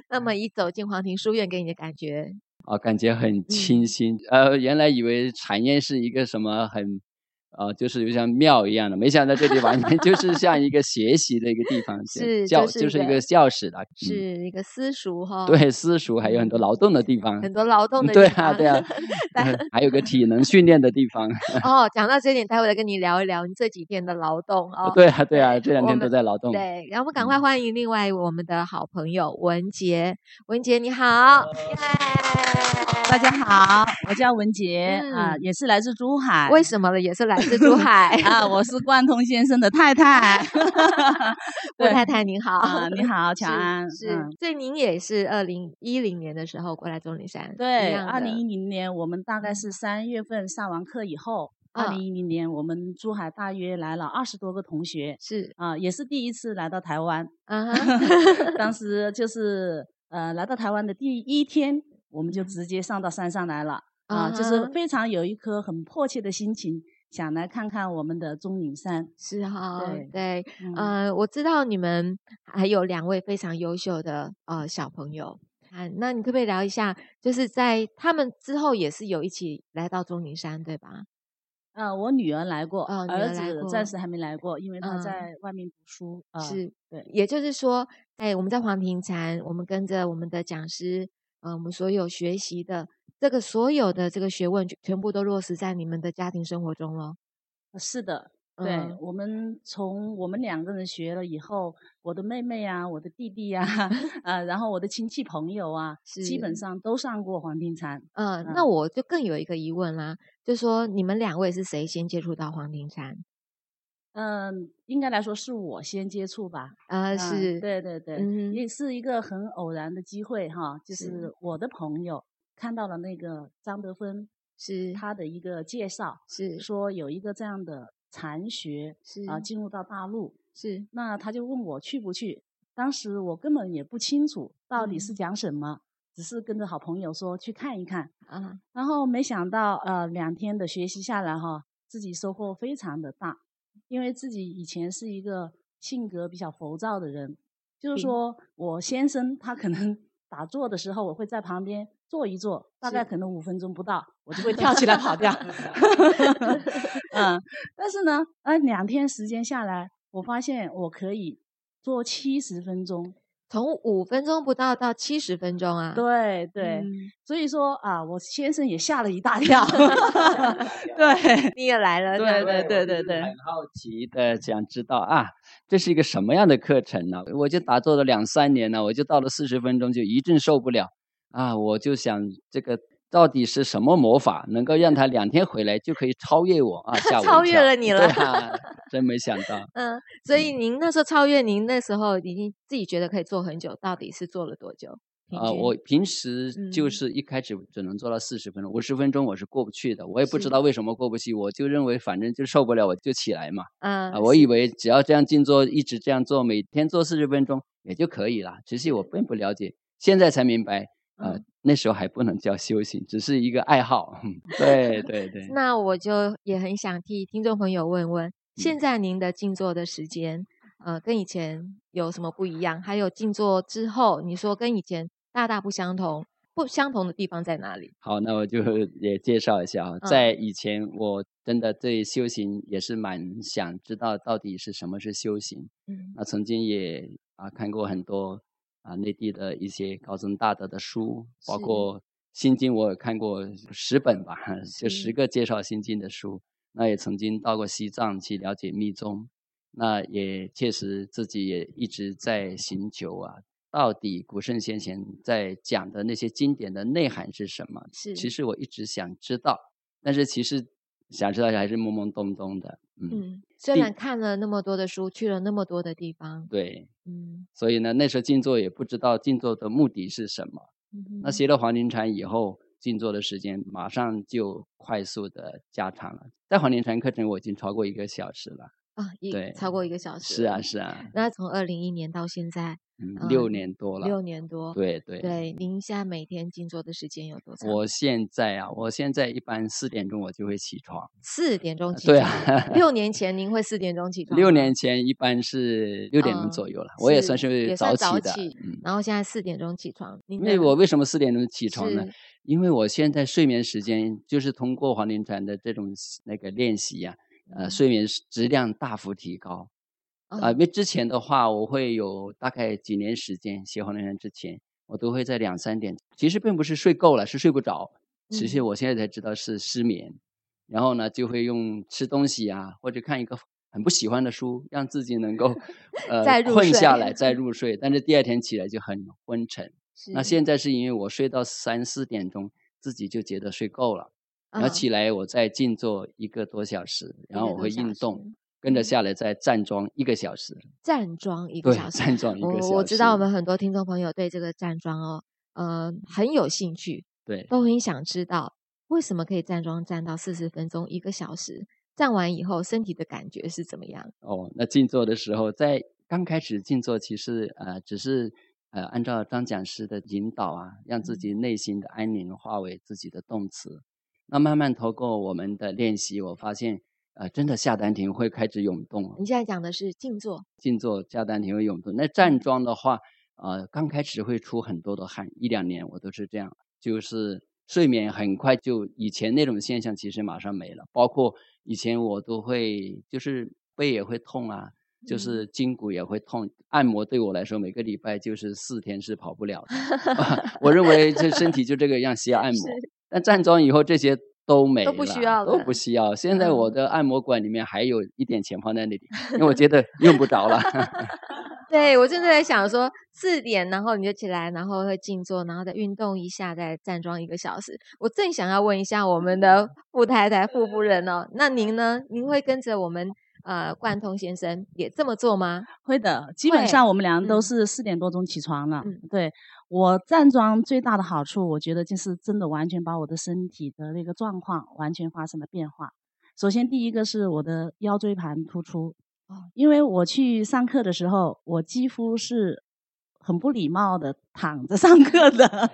那么一走进黄庭书院，给你的感觉？啊，感觉很清新。嗯、呃，原来以为禅院是一个什么很。 啊、呃，就是就像庙一样的，没想到这地方就是像一个学习的一个地方，是教就是一个教室了，是一个私塾哈、哦。对，私塾还有很多劳动的地方，很多劳动的地方、嗯、对啊对啊，还有个体能训练的地方。哦，讲到这点，待会来跟你聊一聊你这几天的劳动哦。对啊对啊，这两天都在劳动。对，然后我们赶快欢迎另外我们的好朋友文杰，文杰你好，耶，大家好，我叫文杰、嗯、啊，也是来自珠海，为什么呢？也是来。 是珠海啊，我是冠通先生的太太，郭太太您好、啊，你好，乔安，是，是嗯、所以您也是二零一零年的时候过来钟岭山，对，二零一零年我们大概是三月份上完课以后，二零一零年我们珠海大约来了二十多个同学，是啊，也是第一次来到台湾，啊、uh ，huh. 当时就是呃来到台湾的第一天，我们就直接上到山上来了啊， uh huh. 就是非常有一颗很迫切的心情。 想来看看我们的钟岭山，是哈、哦，对，对嗯、呃，我知道你们还有两位非常优秀的呃小朋友啊，那你可不可以聊一下，就是在他们之后也是有一起来到钟岭山，对吧？呃，我女儿来过，哦、儿子暂时还没来过，因为他在外面读书。嗯呃、是，对，也就是说，哎，我们在黄庭禅，我们跟着我们的讲师，嗯、呃，我们所有学习的。 这个所有的这个学问，全部都落实在你们的家庭生活中了。是的，对、嗯、我们从我们两个人学了以后，我的妹妹啊，我的弟弟呀、啊，呃，然后我的亲戚朋友啊，基本上都上过黄庭禅。嗯，嗯那我就更有一个疑问啦，就说你们两位是谁先接触到黄庭禅？嗯，应该来说是我先接触吧。啊，是、嗯，对对对，嗯、也是一个很偶然的机会哈，就是我的朋友。 看到了那个张德芬是他的一个介绍，是说有一个这样的禅学是啊、呃、进入到大陆是，那他就问我去不去，当时我根本也不清楚到底是讲什么，嗯、只是跟着好朋友说去看一看啊，然后没想到呃两天的学习下来哈，自己收获非常的大，因为自己以前是一个。性格比较浮躁的人，就是说我先生他可能打坐的时候，我会在旁边坐一坐，大概可能五分钟不到我就会跳起来跑掉嗯，但是呢呃，两天时间下来，我发现我可以做七十分钟，从五分钟不到到七十分钟啊！对对、嗯，所以说啊，我先生也吓了一大跳。对，你也来了，对对对对对。很好奇的想知道啊，这是一个什么样的课程呢、啊？我就打坐了两三年了，我就到了四十分钟就一阵受不了啊！我就想这个到底是什么魔法能够让他两天回来就可以超越我啊？吓我一跳，超越了你了。对啊，真没想到。嗯，所以您那时候超越您那时候已经自己觉得可以做很久，到底是做了多久？啊、呃，我平时就是一开始只能做到四十分钟，五十、嗯、分钟我是过不去的，我也不知道为什么过不去，我就认为反正就受不了我就起来嘛。啊、嗯呃，我以为只要这样静坐，一直这样做，每天做四十分钟也就可以了。其实我并不了解，现在才明白，呃、嗯，那时候还不能叫修行，只是一个爱好。对对对。那我就也很想替听众朋友问问，现在您的静坐的时间，呃，跟以前有什么不一样？还有静坐之后，你说跟以前大大不相同，不相同的地方在哪里？好，那我就也介绍一下啊，在以前我真的对修行也是蛮想知道到底是什么是修行。嗯，那曾经也啊看过很多啊内地的一些高僧大德的书，包括《心经》，我有看过十本吧，就十个介绍《心经》的书。那也曾经到过西藏去了解密宗，那也确实自己也一直在寻求啊，到底古圣先贤在讲的那些经典的内涵是什么？是，其实我一直想知道，但是其实想知道还是懵懵懂懂的。嗯，嗯虽然看了那么多的书，去了那么多的地方，对，嗯，所以呢，那时候静坐也不知道静坐的目的是什么。嗯、那学了黄庭禅以后，静坐的时间马上就快速的加长了，在黄庭禅课程我已经超过一个小时了啊，对，超过一个小时，是啊是啊。那从二零一一年到现在，嗯，呃、六年多了，六年多，对对对。您现在每天静坐的时间有多长？我现在啊，我现在一般四点钟我就会起床，四点钟起床，对啊。六年前您会四点钟起床？六年前一般是六点钟左右了，嗯、我也算是早起的，也算早起嗯、然后现在四点钟起床。那我为什么四点钟起床呢？因为我现在睡眠时间就是通过黄庭禅的这种那个练习呀、啊，呃，睡眠质量大幅提高。啊、呃，因为之前的话，我会有大概几年时间学黄庭禅之前，我都会在两三点。其实并不是睡够了，是睡不着。其实我现在才知道是失眠，嗯、然后呢，就会用吃东西啊，或者看一个很不喜欢的书，让自己能够呃困下来再入睡。但是第二天起来就很昏沉。那现在是因为我睡到三四点钟自己就觉得睡够了、嗯、然后起来我再静坐一个多小时，然后我会运动，跟着下来再站桩一个小时，站桩一个小时，站桩一个小时。我, 我知道我们很多听众朋友对这个站桩哦，呃，很有兴趣，对，都很想知道为什么可以站桩站到四十分钟一个小时，站完以后身体的感觉是怎么样？哦，那静坐的时候，在刚开始静坐其实呃只是。呃，按照张讲师的引导啊，让自己内心的安宁化为自己的动词。那慢慢透过我们的练习，我发现，呃，真的下丹田会开始涌动。你现在讲的是静坐，静坐下丹田会涌动。那站桩的话，呃，刚开始会出很多的汗，一两年我都是这样，就是睡眠很快就以前那种现象其实马上没了。包括以前我都会，就是背也会痛啊。就是筋骨也会痛，按摩对我来说每个礼拜就是四天是跑不了的我认为这身体就这个样需要按摩但站桩以后这些都没了，都不需要了，都不需要。现在我的按摩馆里面还有一点钱放在那里因为我觉得用不着了对，我正在想说四点然后你就起来，然后会静坐，然后再运动一下，再站桩一个小时。我正想要问一下我们的傅太太傅夫人哦，那您呢？您会跟着我们呃，贯通先生也这么做吗？会的，基本上我们俩都是四点多钟起床了。嗯、对，我站桩最大的好处，我觉得就是真的完全把我的身体的那个状况完全发生了变化。首先第一个是我的腰椎盘突出，因为我去上课的时候，我几乎是很不礼貌的躺着上课的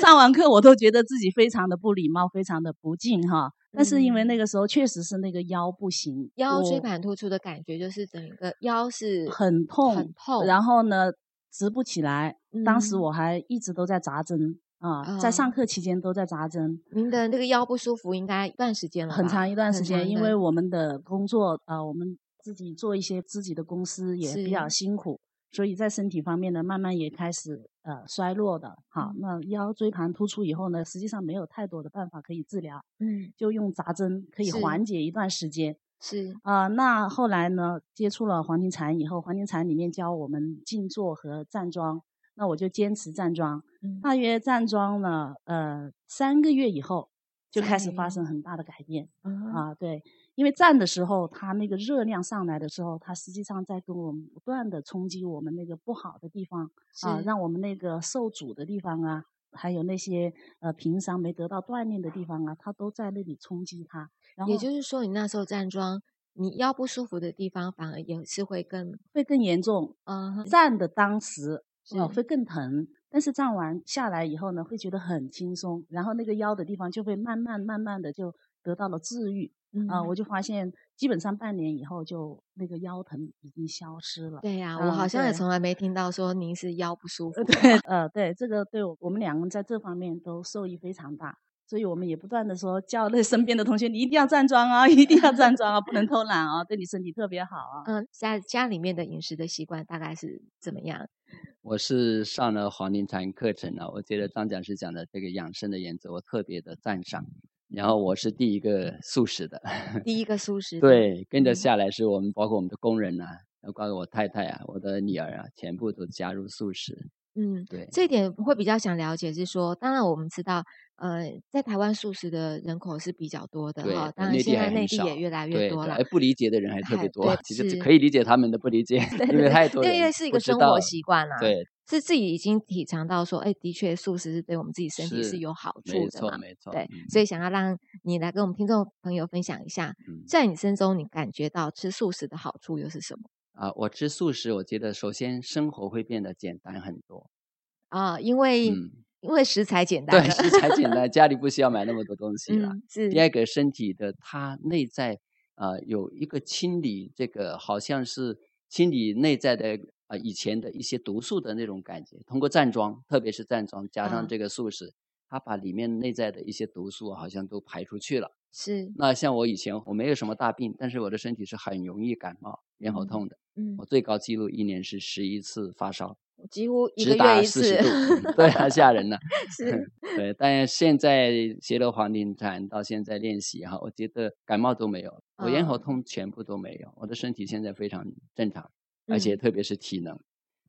上完课我都觉得自己非常的不礼貌，非常的不敬哈。但是因为那个时候确实是那个腰不行，腰椎盘突出的感觉就是整个腰是很痛很痛，然后呢直不起来、嗯、当时我还一直都在扎针啊、呃哦，在上课期间都在扎针。您的那个腰不舒服应该一段时间了吧？很长一段时间，因为我们的工作啊、呃，我们自己做一些自己的公司也比较辛苦，所以在身体方面呢慢慢也开始呃衰落的。好、嗯、那腰椎盘突出以后呢，实际上没有太多的办法可以治疗，嗯，就用扎针可以缓解一段时间。是啊、呃，那后来呢接触了黄庭禅以后，黄庭禅里面教我们静坐和站桩，那我就坚持站桩、嗯、大约站桩了呃三个月以后就开始发生很大的改变啊、嗯呃，对，因为站的时候它那个热量上来的时候，它实际上在跟我们不断的冲击我们那个不好的地方啊、呃，让我们那个受阻的地方啊，还有那些呃平常没得到锻炼的地方啊，它都在那里冲击它。然后也就是说，你那时候站桩，你腰不舒服的地方反而也是会更会更严重。嗯，站的当时、呃、会更疼，但是站完下来以后呢，会觉得很轻松，然后那个腰的地方就会慢慢慢慢的就得到了治愈。嗯、呃、我就发现基本上半年以后就那个腰疼已经消失了。对呀、啊嗯、我好像也从来没听到说您是腰不舒服。对，呃对，这个对我我们两个人在这方面都受益非常大，所以我们也不断的说叫那身边的同学，你一定要站桩啊，一定要站桩啊，不能偷懒啊，对你身体特别好啊。嗯，在家里面的饮食的习惯大概是怎么样？我是上了黄庭禅课程了、啊、我觉得张讲师讲的这个养生的原则我特别的赞赏，然后我是第一个素食的，第一个素食的对，跟着下来是我们、嗯、包括我们的工人啊，包括我太太啊，我的女儿啊，全部都加入素食。嗯，对，这点会比较想了解是说，当然我们知道呃在台湾素食的人口是比较多的哈、哦，当然现在内地也越来越多了，不理解的人还特别多，其实可以理解他们的不理解，因为太多人因为是一个生活习惯啦、啊、对，是自己已经体尝到说，哎，的确素食是对我们自己身体是有好处的嘛，没错没错，对、嗯、所以想要让你来跟我们听众朋友分享一下、嗯、在你身中你感觉到吃素食的好处又是什么啊？我吃素食我觉得首先生活会变得简单很多啊，因为、嗯、因为食材简单，对，食材简单家里不需要买那么多东西了、嗯、是。第二个身体的它内在啊、呃、有一个清理，这个好像是清理内在的啊，以前的一些毒素的那种感觉，通过站桩，特别是站桩加上这个素食、啊、它把里面内在的一些毒素好像都排出去了。是。那像我以前我没有什么大病，但是我的身体是很容易感冒咽喉痛的。嗯。我最高记录一年是十一次发烧，几乎一个月一次，直达四十度对啊，吓人了、啊、是。对，但现在学了黄庭禅到现在练习哈，我觉得感冒都没有，我咽喉痛全部都没有、哦、我的身体现在非常正常，而且特别是体能，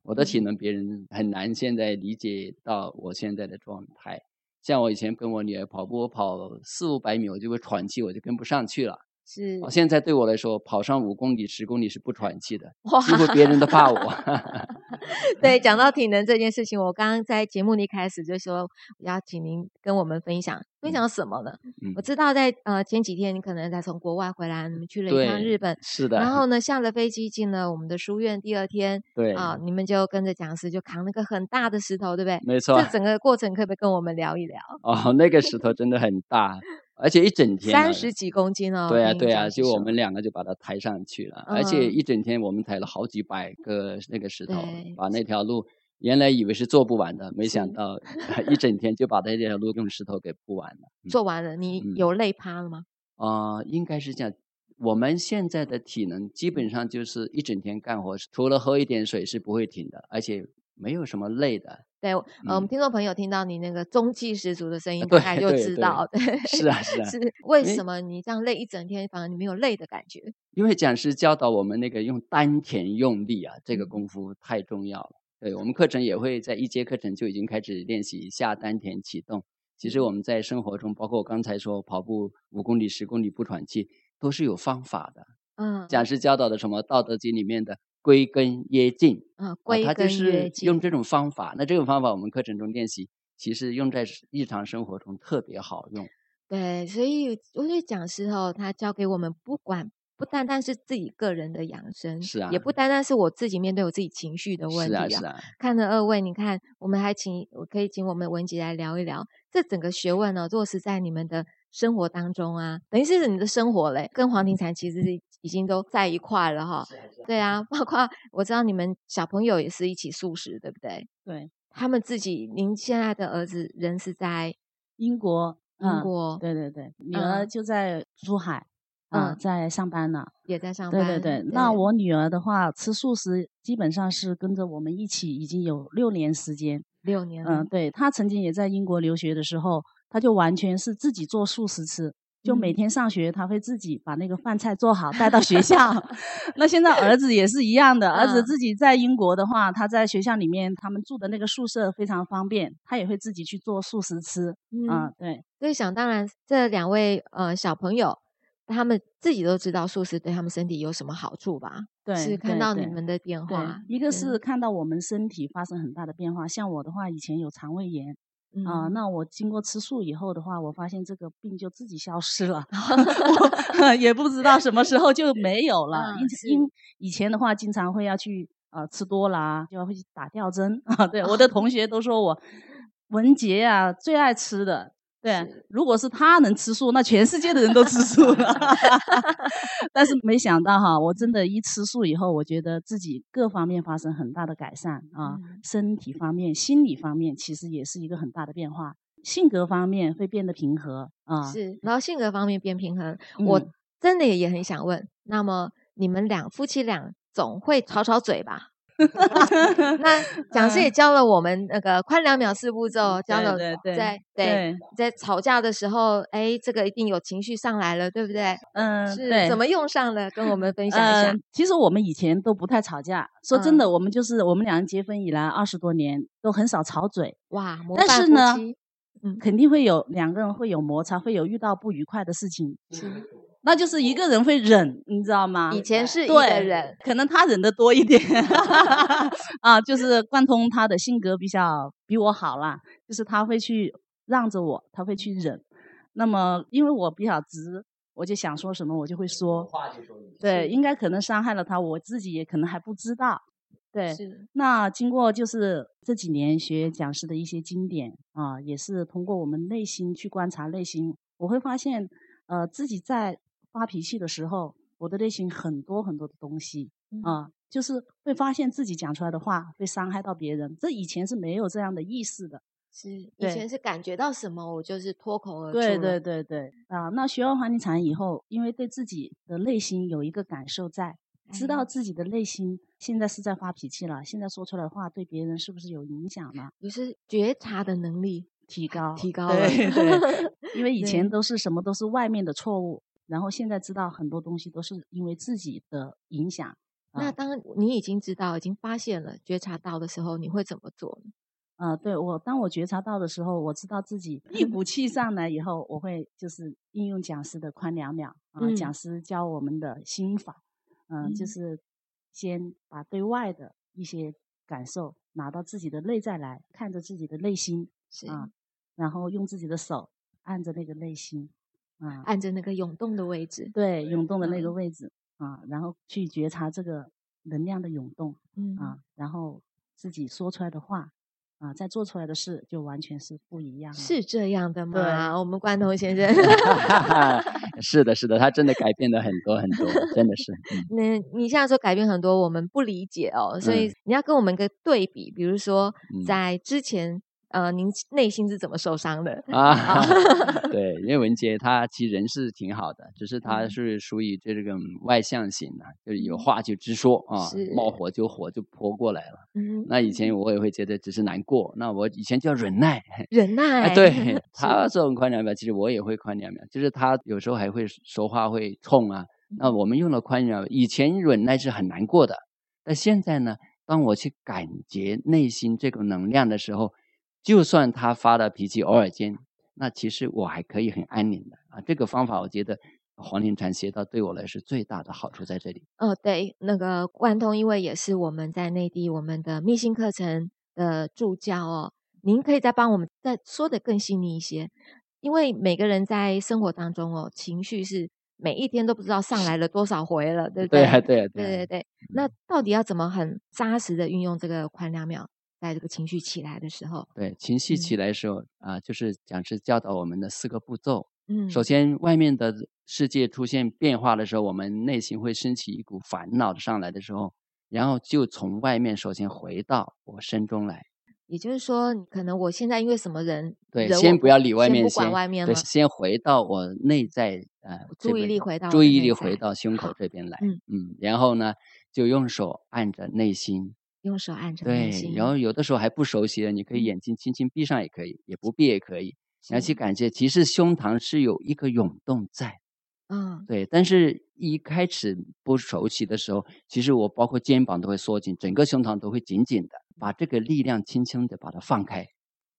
我的体能别人很难现在理解到我现在的状态。像我以前跟我女儿跑步，我跑四五百米我就会喘气，我就跟不上去了。是，我现在对我来说跑上五公里十公里是不喘气的，几乎别人都怕我对，讲到体能这件事情，我刚刚在节目一开始就说我要请您跟我们分享分享什么呢、嗯、我知道在呃前几天你可能才从国外回来，你们去了一趟日本，是的，然后呢下了飞机进了我们的书院，第二天对啊、呃、你们就跟着讲师就扛那个很大的石头，对不对？没错，这整个过程可不可以跟我们聊一聊？哦，那个石头真的很大而且一整天三十几公斤哦，对啊对啊，就我们两个就把它抬上去了、嗯、而且一整天我们抬了好几百个那个石头，把那条路原来以为是做不完的，没想到一整天就把那条路用石头给铺完了、嗯、做完了。你有累趴了吗？啊、嗯呃，应该是这样，我们现在的体能基本上就是一整天干活，除了喝一点水是不会停的，而且没有什么累的。对，呃、嗯，我们听众朋友听到你那个中气十足的声音，大概就知道。对，对对是啊，是啊。是为什么你这样累一整天，反而你没有累的感觉？因为讲师教导我们那个用丹田用力啊，这个功夫太重要了。对，我们课程也会在一阶课程就已经开始练习下丹田启动。其实我们在生活中，包括我刚才说跑步五公里、十公里不喘气，都是有方法的。嗯，讲师教导的什么《道德经》里面的。归根约尽啊，归根约尽，它就是用这种方法。那这种方法我们课程中练习，其实用在日常生活中特别好用。对，所以我觉得讲师后他教给我们，不管不单单是自己个人的养生，是啊，也不单单是我自己面对我自己情绪的问题啊。是啊是啊，看着二位，你看，我们还请我可以请我们文杰来聊一聊这整个学问呢、哦。如果是在你们的生活当中啊，等于是你的生活嘞，跟黄庭禅其实是已经都在一块了哈。对啊，包括我知道你们小朋友也是一起素食，对不对？对，他们自己，您现在的儿子人是在英国，英国，嗯、对对对，女儿就在珠海。嗯，在上班呢，也在上班。对对对，对那我女儿的话，吃素食基本上是跟着我们一起，已经有六年时间。六年了。嗯，对，她曾经也在英国留学的时候，她就完全是自己做素食吃，就每天上学她会自己把那个饭菜做好带到学校。那现在儿子也是一样的，儿子自己在英国的话，他在学校里面他们住的那个宿舍非常方便，他也会自己去做素食吃。嗯，嗯对。所以想当然，这两位呃小朋友。他们自己都知道素食对他们身体有什么好处吧？对，是看到你们的变化。一个是看到我们身体发生很大的变化，像我的话，以前有肠胃炎啊、嗯呃，那我经过吃素以后的话，我发现这个病就自己消失了，也不知道什么时候就没有了。因因以前的话，经常会要去呃吃多了啊，就会去打吊针啊。对，我的同学都说我文杰啊最爱吃的。对，如果是他能吃素，那全世界的人都吃素了。但是没想到哈，我真的一吃素以后，我觉得自己各方面发生很大的改善啊、嗯，身体方面、心理方面其实也是一个很大的变化，性格方面会变得平和啊。是，然后性格方面变平衡，嗯、我真的也很想问，那么你们俩夫妻俩总会吵吵嘴吧？那讲师也教了我们那个宽两秒四步骤，教了在对对对对在吵架的时候，哎，这个一定有情绪上来了，对不对？嗯，是怎么用上的？跟我们分享一下、嗯。其实我们以前都不太吵架，说真的，嗯、我们就是我们两人结婚以来二十多年都很少吵嘴。哇，模范夫妻，但是呢，嗯，肯定会有两个人会有摩擦，会有遇到不愉快的事情。是。那就是一个人会忍，你知道吗？以前是一个人，可能他忍得多一点啊，就是贯通他的性格比较比我好啦，就是他会去让着我，他会去忍。那么因为我比较直，我就想说什么我就会说，对，应该可能伤害了他，我自己也可能还不知道。对，那经过就是这几年学讲师的一些经典啊，也是通过我们内心去观察内心，我会发现，呃，自己在。发脾气的时候，我的内心很多很多的东西啊、呃，就是会发现自己讲出来的话会伤害到别人，这以前是没有这样的意识的。是，以前是感觉到什么我就是脱口而出。对对对对啊、呃！那学完黄庭禅以后，因为对自己的内心有一个感受在，知道自己的内心现在是在发脾气了，现在说出来的话对别人是不是有影响了，于是觉察的能力提高提高了。对对，因为以前都是什么都是外面的错误，然后现在知道很多东西都是因为自己的影响。那当你已经知道、已经发现了、觉察到的时候，你会怎么做呢？呃，对，我当我觉察到的时候，我知道自己一股气上来以后，我会就是应用讲师的宽两秒啊、呃嗯，讲师教我们的心法、呃、嗯，就是先把对外的一些感受拿到自己的内在来，看着自己的内心啊、呃，然后用自己的手按着那个内心。啊、按着那个涌动的位置，对，涌动的那个位置、嗯、啊，然后去觉察这个能量的涌动、嗯、啊，然后自己说出来的话啊，再做出来的事就完全是不一样了。是这样的吗？我们关头先生是的是的，他真的改变了很多很多，真的是、嗯、那你现在说改变很多我们不理解哦，所以你要跟我们个对比，比如说在之前、嗯呃，您内心是怎么受伤的啊？对，因为文杰他其实人是挺好的，只是他是属于这种外向型的，就是有话就直说啊，冒火就火就泼过来了。嗯，那以前我也会觉得只是难过，那我以前就要忍耐，忍耐。啊、对，他说宽两秒，其实我也会宽两秒，就是他有时候还会说话会冲啊。那我们用了宽两秒，以前忍耐是很难过的，但现在呢，当我去感觉内心这个能量的时候。就算他发了脾气偶尔间，那其实我还可以很安宁的啊。这个方法我觉得黄庭禅学到对我来说最大的好处在这里。哦，对，那个贯通因为也是我们在内地我们的密信课程的助教哦，您可以再帮我们再说的更细腻一些，因为每个人在生活当中哦，情绪是每一天都不知道上来了多少回了，对不对？对啊，对啊，对啊，对对对、嗯。那到底要怎么很扎实的运用这个宽两秒？在这个情绪起来的时候，对，情绪起来的时候啊、嗯呃，就是讲师教导我们的四个步骤嗯首先，外面的世界出现变化的时候，我们内心会升起一股烦恼上来的时候，然后就从外面首先回到我身中来。也就是说，可能我现在因为什么人，对，惹我先不要理外面，先不管外面对，吗？先回到我内在，呃，注意力回到我的注意内力在回到胸口这边来，嗯，嗯，然后呢，就用手按着内心，用手按着内对，心，然后有的时候还不熟悉的，你可以眼睛轻轻闭上也可以，也不闭也可以，然后去是感觉，其实胸膛是有一个涌动在，嗯对，但是一开始不熟悉的时候，其实我包括肩膀都会缩紧，整个胸膛都会紧紧的，把这个力量轻轻的把它放开。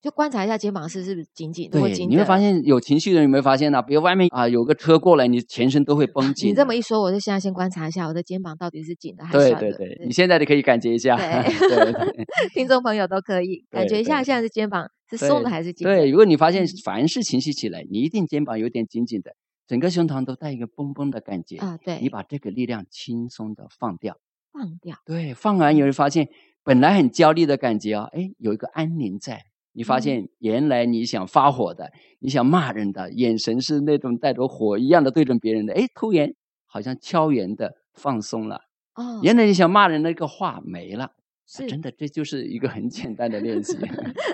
就观察一下肩膀是是不是紧紧的或对，紧你会发的。现有情绪的人有没有发现呢、比如外面啊有个车过来，你全身都会绷你紧这的。么一说，我就现在先观察一下我的肩膀到底是紧的还是对酸对的。对，你对现在就可以感觉一下。对，对对听众朋友都可以感觉对一下，对现在是肩膀是松的对还是紧的。对，如果你发现嗯凡是情绪起来，你一定肩膀有点紧紧的，整个胸膛都带一个绷绷的感觉，啊，你对，把这个力量轻松的放掉。放掉，对，放完有人发现本来很焦虑的感觉啊，哎，有一个安宁在。你发嗯现原来你想发火的，你想骂人的，眼神是那种带着火一样的对准别人的，哎，突然好像悄然的放松了，哦，原来你想骂人那个话没了。啊、是真的，这就是一个很简单的练习。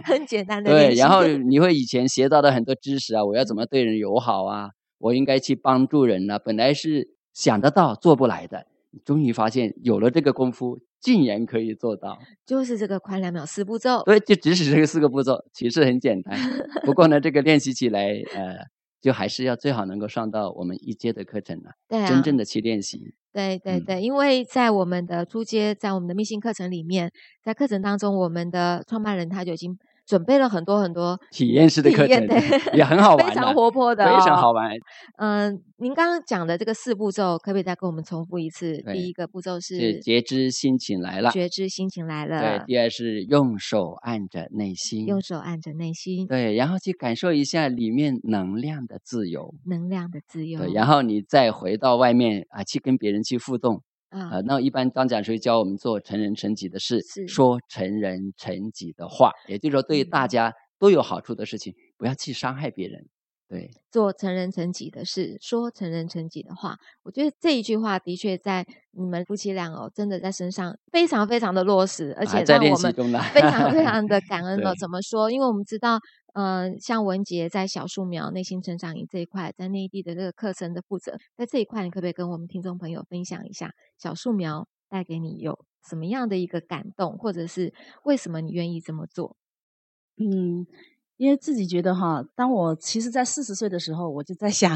很简单的对，练习。然后 你会以前学到的很多知识啊，我要怎么对人友好啊，我应该去帮助人呢、本来是想得到做不来的，终于发现有了这个功夫，竟然可以做到。就是这个快两秒四步骤，对，就只是这个四个步骤，其实很简单。不过呢，这个练习起来，呃，就还是要最好能够上到我们一阶的课程了、对真啊，正的去练习。对对嗯，对，因为在我们的初阶，在我们的密信课程里面，在课程当中，我们的创办人他就已经准备了很多很多体验式的体课验程的，也很好非玩常的，活泼的非常好哦。玩。嗯，您刚刚讲的这个四步骤，可不可以再跟我们重复一次？第对，一个步骤是是觉知心情来了。觉知心情来对，了，第二是用手按着内用心，手按着内心，对，然后去感受一下里面能量的自由，能量的自对，由然后你再回到外面啊，去跟别人去互动，啊、啊，那一般张讲师会教我们做成人成己的事，是，说成人成己的话，也就是说对大嗯，家都有好处的事情，不要去伤害别人。对，做成人成己的事，说成人成己的话。我觉得这一句话的确在你们夫妻俩哦，真的在身上非常非常的落实，而且还在让练我习们中呢。非常非 常的感恩哦。对，怎么说？因为我们知道，嗯、像文杰在小树苗内心成长营这一块，在内地的这个课程的负责，在这一块，你可不可以跟我们听众朋友分享一下小树苗带给你有什么样的一个感动，或者是为什么你愿意这么做？嗯，因为自己觉得哈，当我其实，在四十岁的时候，我就在想，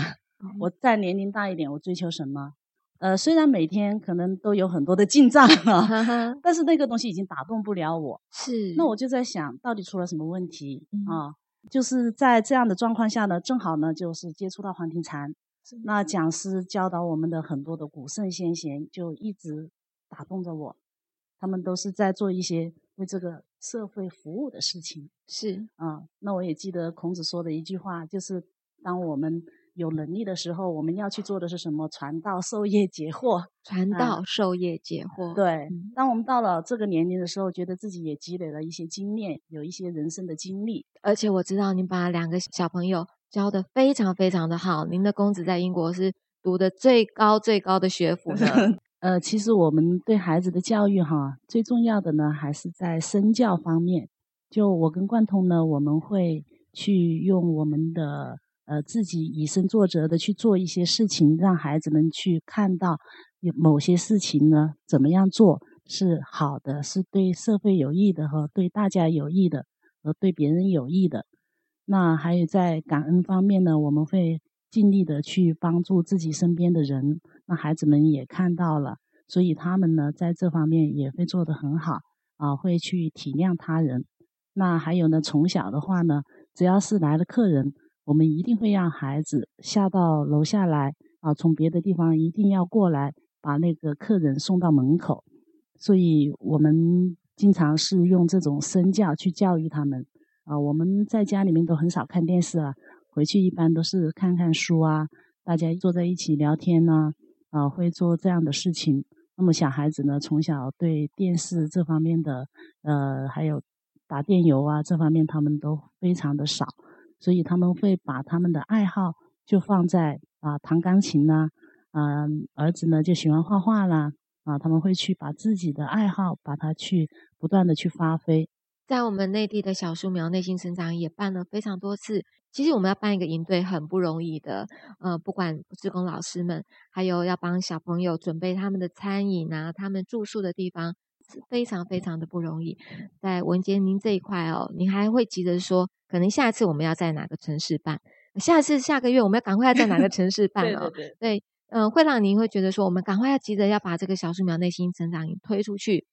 我再年龄大一点，我追求什么？呃，虽然每天可能都有很多的进账 啊，哈哈，但是那个东西已经打动不了我。是，那我就在想，到底出了什么问题嗯，啊？就是在这样的状况下呢，正好呢，就是接触到黄庭禅，是那讲师教导我们的很多的古圣先贤，就一直打动着我。他们都是在做一些为这个社会服务的事情。是，啊，那我也记得孔子说的一句话，就是当我们有能力的时候，我们要去做的是什么？传道授业解惑。传啊，道授业解惑，对。嗯，当我们到了这个年龄的时候，觉得自己也积累了一些经验，有一些人生的经历。而且我知道您把两个小朋友教的非常非常的好，您的公子在英国是读的最高最高的学府呢。呃，其实我们对孩子的教育哈，最重要的呢还是在身教方面。就我跟贯通呢，我们会去用我们的呃自己以身作则的去做一些事情，让孩子们去看到有某些事情呢怎么样做是好的，是对社会有益的和对大家有益的和对别人有益的。那还有在感恩方面呢，我们会尽力的去帮助自己身边的人，那孩子们也看到了，所以他们呢在这方面也会做得很好啊，会去体谅他人。那还有呢，从小的话呢，只要是来了客人，我们一定会让孩子下到楼下来啊，从别的地方一定要过来，把那个客人送到门口。所以我们经常是用这种身教去教育他们啊。我们在家里面都很少看电视啊，回去一般都是看看书啊，大家坐在一起聊天呐，啊，会做这样的事情。那么小孩子呢，从小对电视这方面的，呃，还有打电游啊这方面，他们都非常的少，所以他们会把他们的爱好就放在啊、呃、弹钢琴啦，啊、呃、儿子呢就喜欢画画啦，啊、呃、他们会去把自己的爱好把它去不断的去发挥。在我们内地的小树苗内心成长也办了非常多次，其实我们要办一个营队很不容易的，呃，不管志工老师们，还有要帮小朋友准备他们的餐饮啊，他们住宿的地方，非常非常的不容易。在文杰您这一块哦，您还会急着说，可能下次我们要在哪个城市办，下次下个月我们要赶快要在哪个城市办哦，对对对，对，嗯、呃，会让您会觉得说，我们赶快要急着要把这个小树苗内心成长营推出去。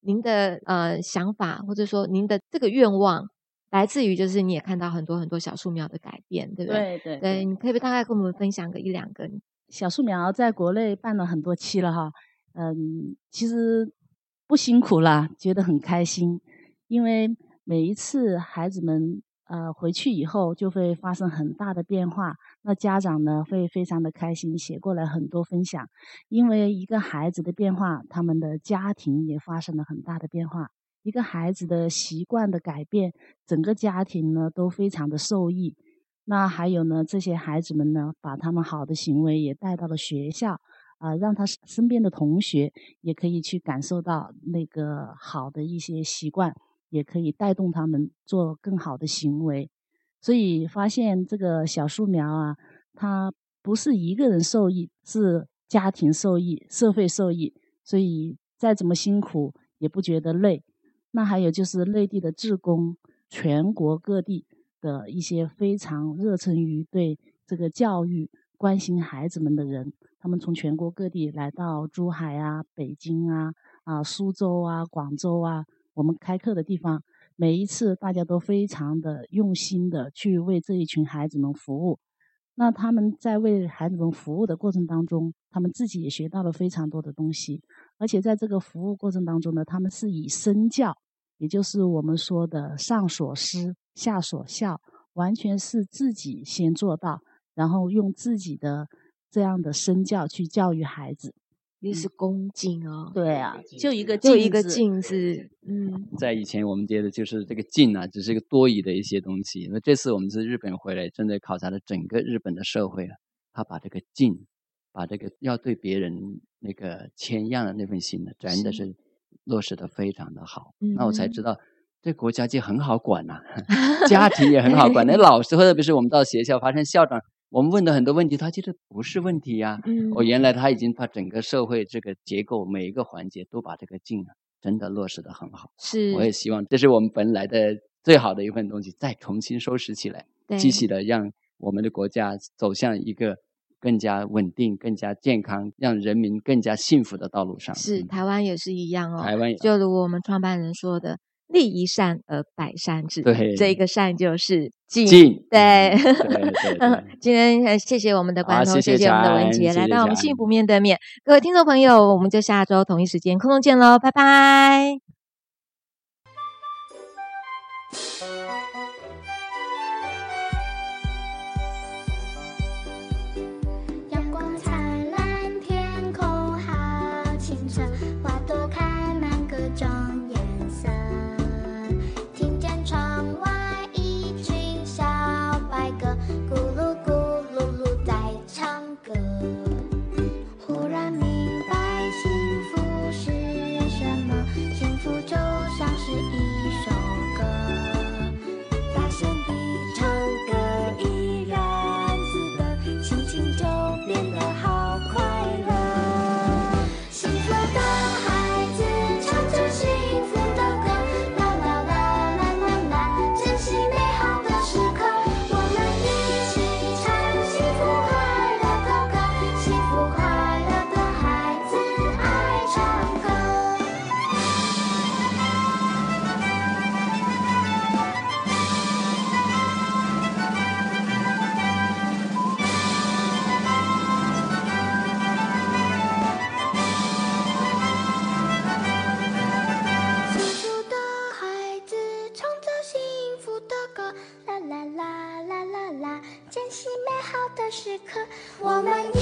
您的呃想法，或者说您的这个愿望，来自于就是你也看到很多很多小树苗的改变，对不对？对对 对, 对，你可以大概跟我们分享个一两个。小树苗在国内办了很多期了哈，嗯，其实不辛苦啦，觉得很开心，因为每一次孩子们呃回去以后就会发生很大的变化，那家长呢会非常的开心，写过来很多分享，因为一个孩子的变化，他们的家庭也发生了很大的变化，一个孩子的习惯的改变，整个家庭呢都非常的受益。那还有呢，这些孩子们呢把他们好的行为也带到了学校啊、呃，让他身边的同学也可以去感受到那个好的一些习惯，也可以带动他们做更好的行为。所以发现这个小树苗啊，它不是一个人受益，是家庭受益，社会受益，所以再怎么辛苦也不觉得累。那还有就是内地的志工，全国各地的一些非常热忱于对这个教育关心孩子们的人，他们从全国各地来到珠海啊、北京啊、啊苏州啊、广州啊，我们开课的地方，每一次大家都非常的用心的去为这一群孩子们服务。那他们在为孩子们服务的过程当中，他们自己也学到了非常多的东西，而且在这个服务过程当中呢，他们是以身教，也就是我们说的上所思下所效，完全是自己先做到，然后用自己的这样的身教去教育孩子。那是恭敬哦，对啊，就一个就一个敬字，嗯，在以前我们觉得就是这个敬啊，只是一个多余的一些东西。那这次我们是日本回来，正在考察了整个日本的社会，他把这个敬，把这个要对别人那个谦让的那份心呢，真的是落实的非常的好。那我才知道，这国家就很好管呐、啊，家庭也很好管。那老师特别是我们到学校，发现校长。我们问的很多问题，他觉得不是问题呀、啊。嗯，我、哦、原来他已经把整个社会这个结构每一个环节都把这个劲啊，真的落实得很好。是，我也希望这是我们本来的最好的一份东西，再重新收拾起来，继续的让我们的国家走向一个更加稳定、更加健康，让人民更加幸福的道路上。是，台湾也是一样哦。台湾也就如我们创办人说的。立一善而百善治，对，这一个善就是敬，对，对对对今天谢谢我们的关头、啊、谢谢我们的文杰来到我们幸福面对面，各位听众朋友，我们就下周同一时间空中见咯，拜拜。阳光灿烂，天空好清澈，花朵开满各种颜色，我们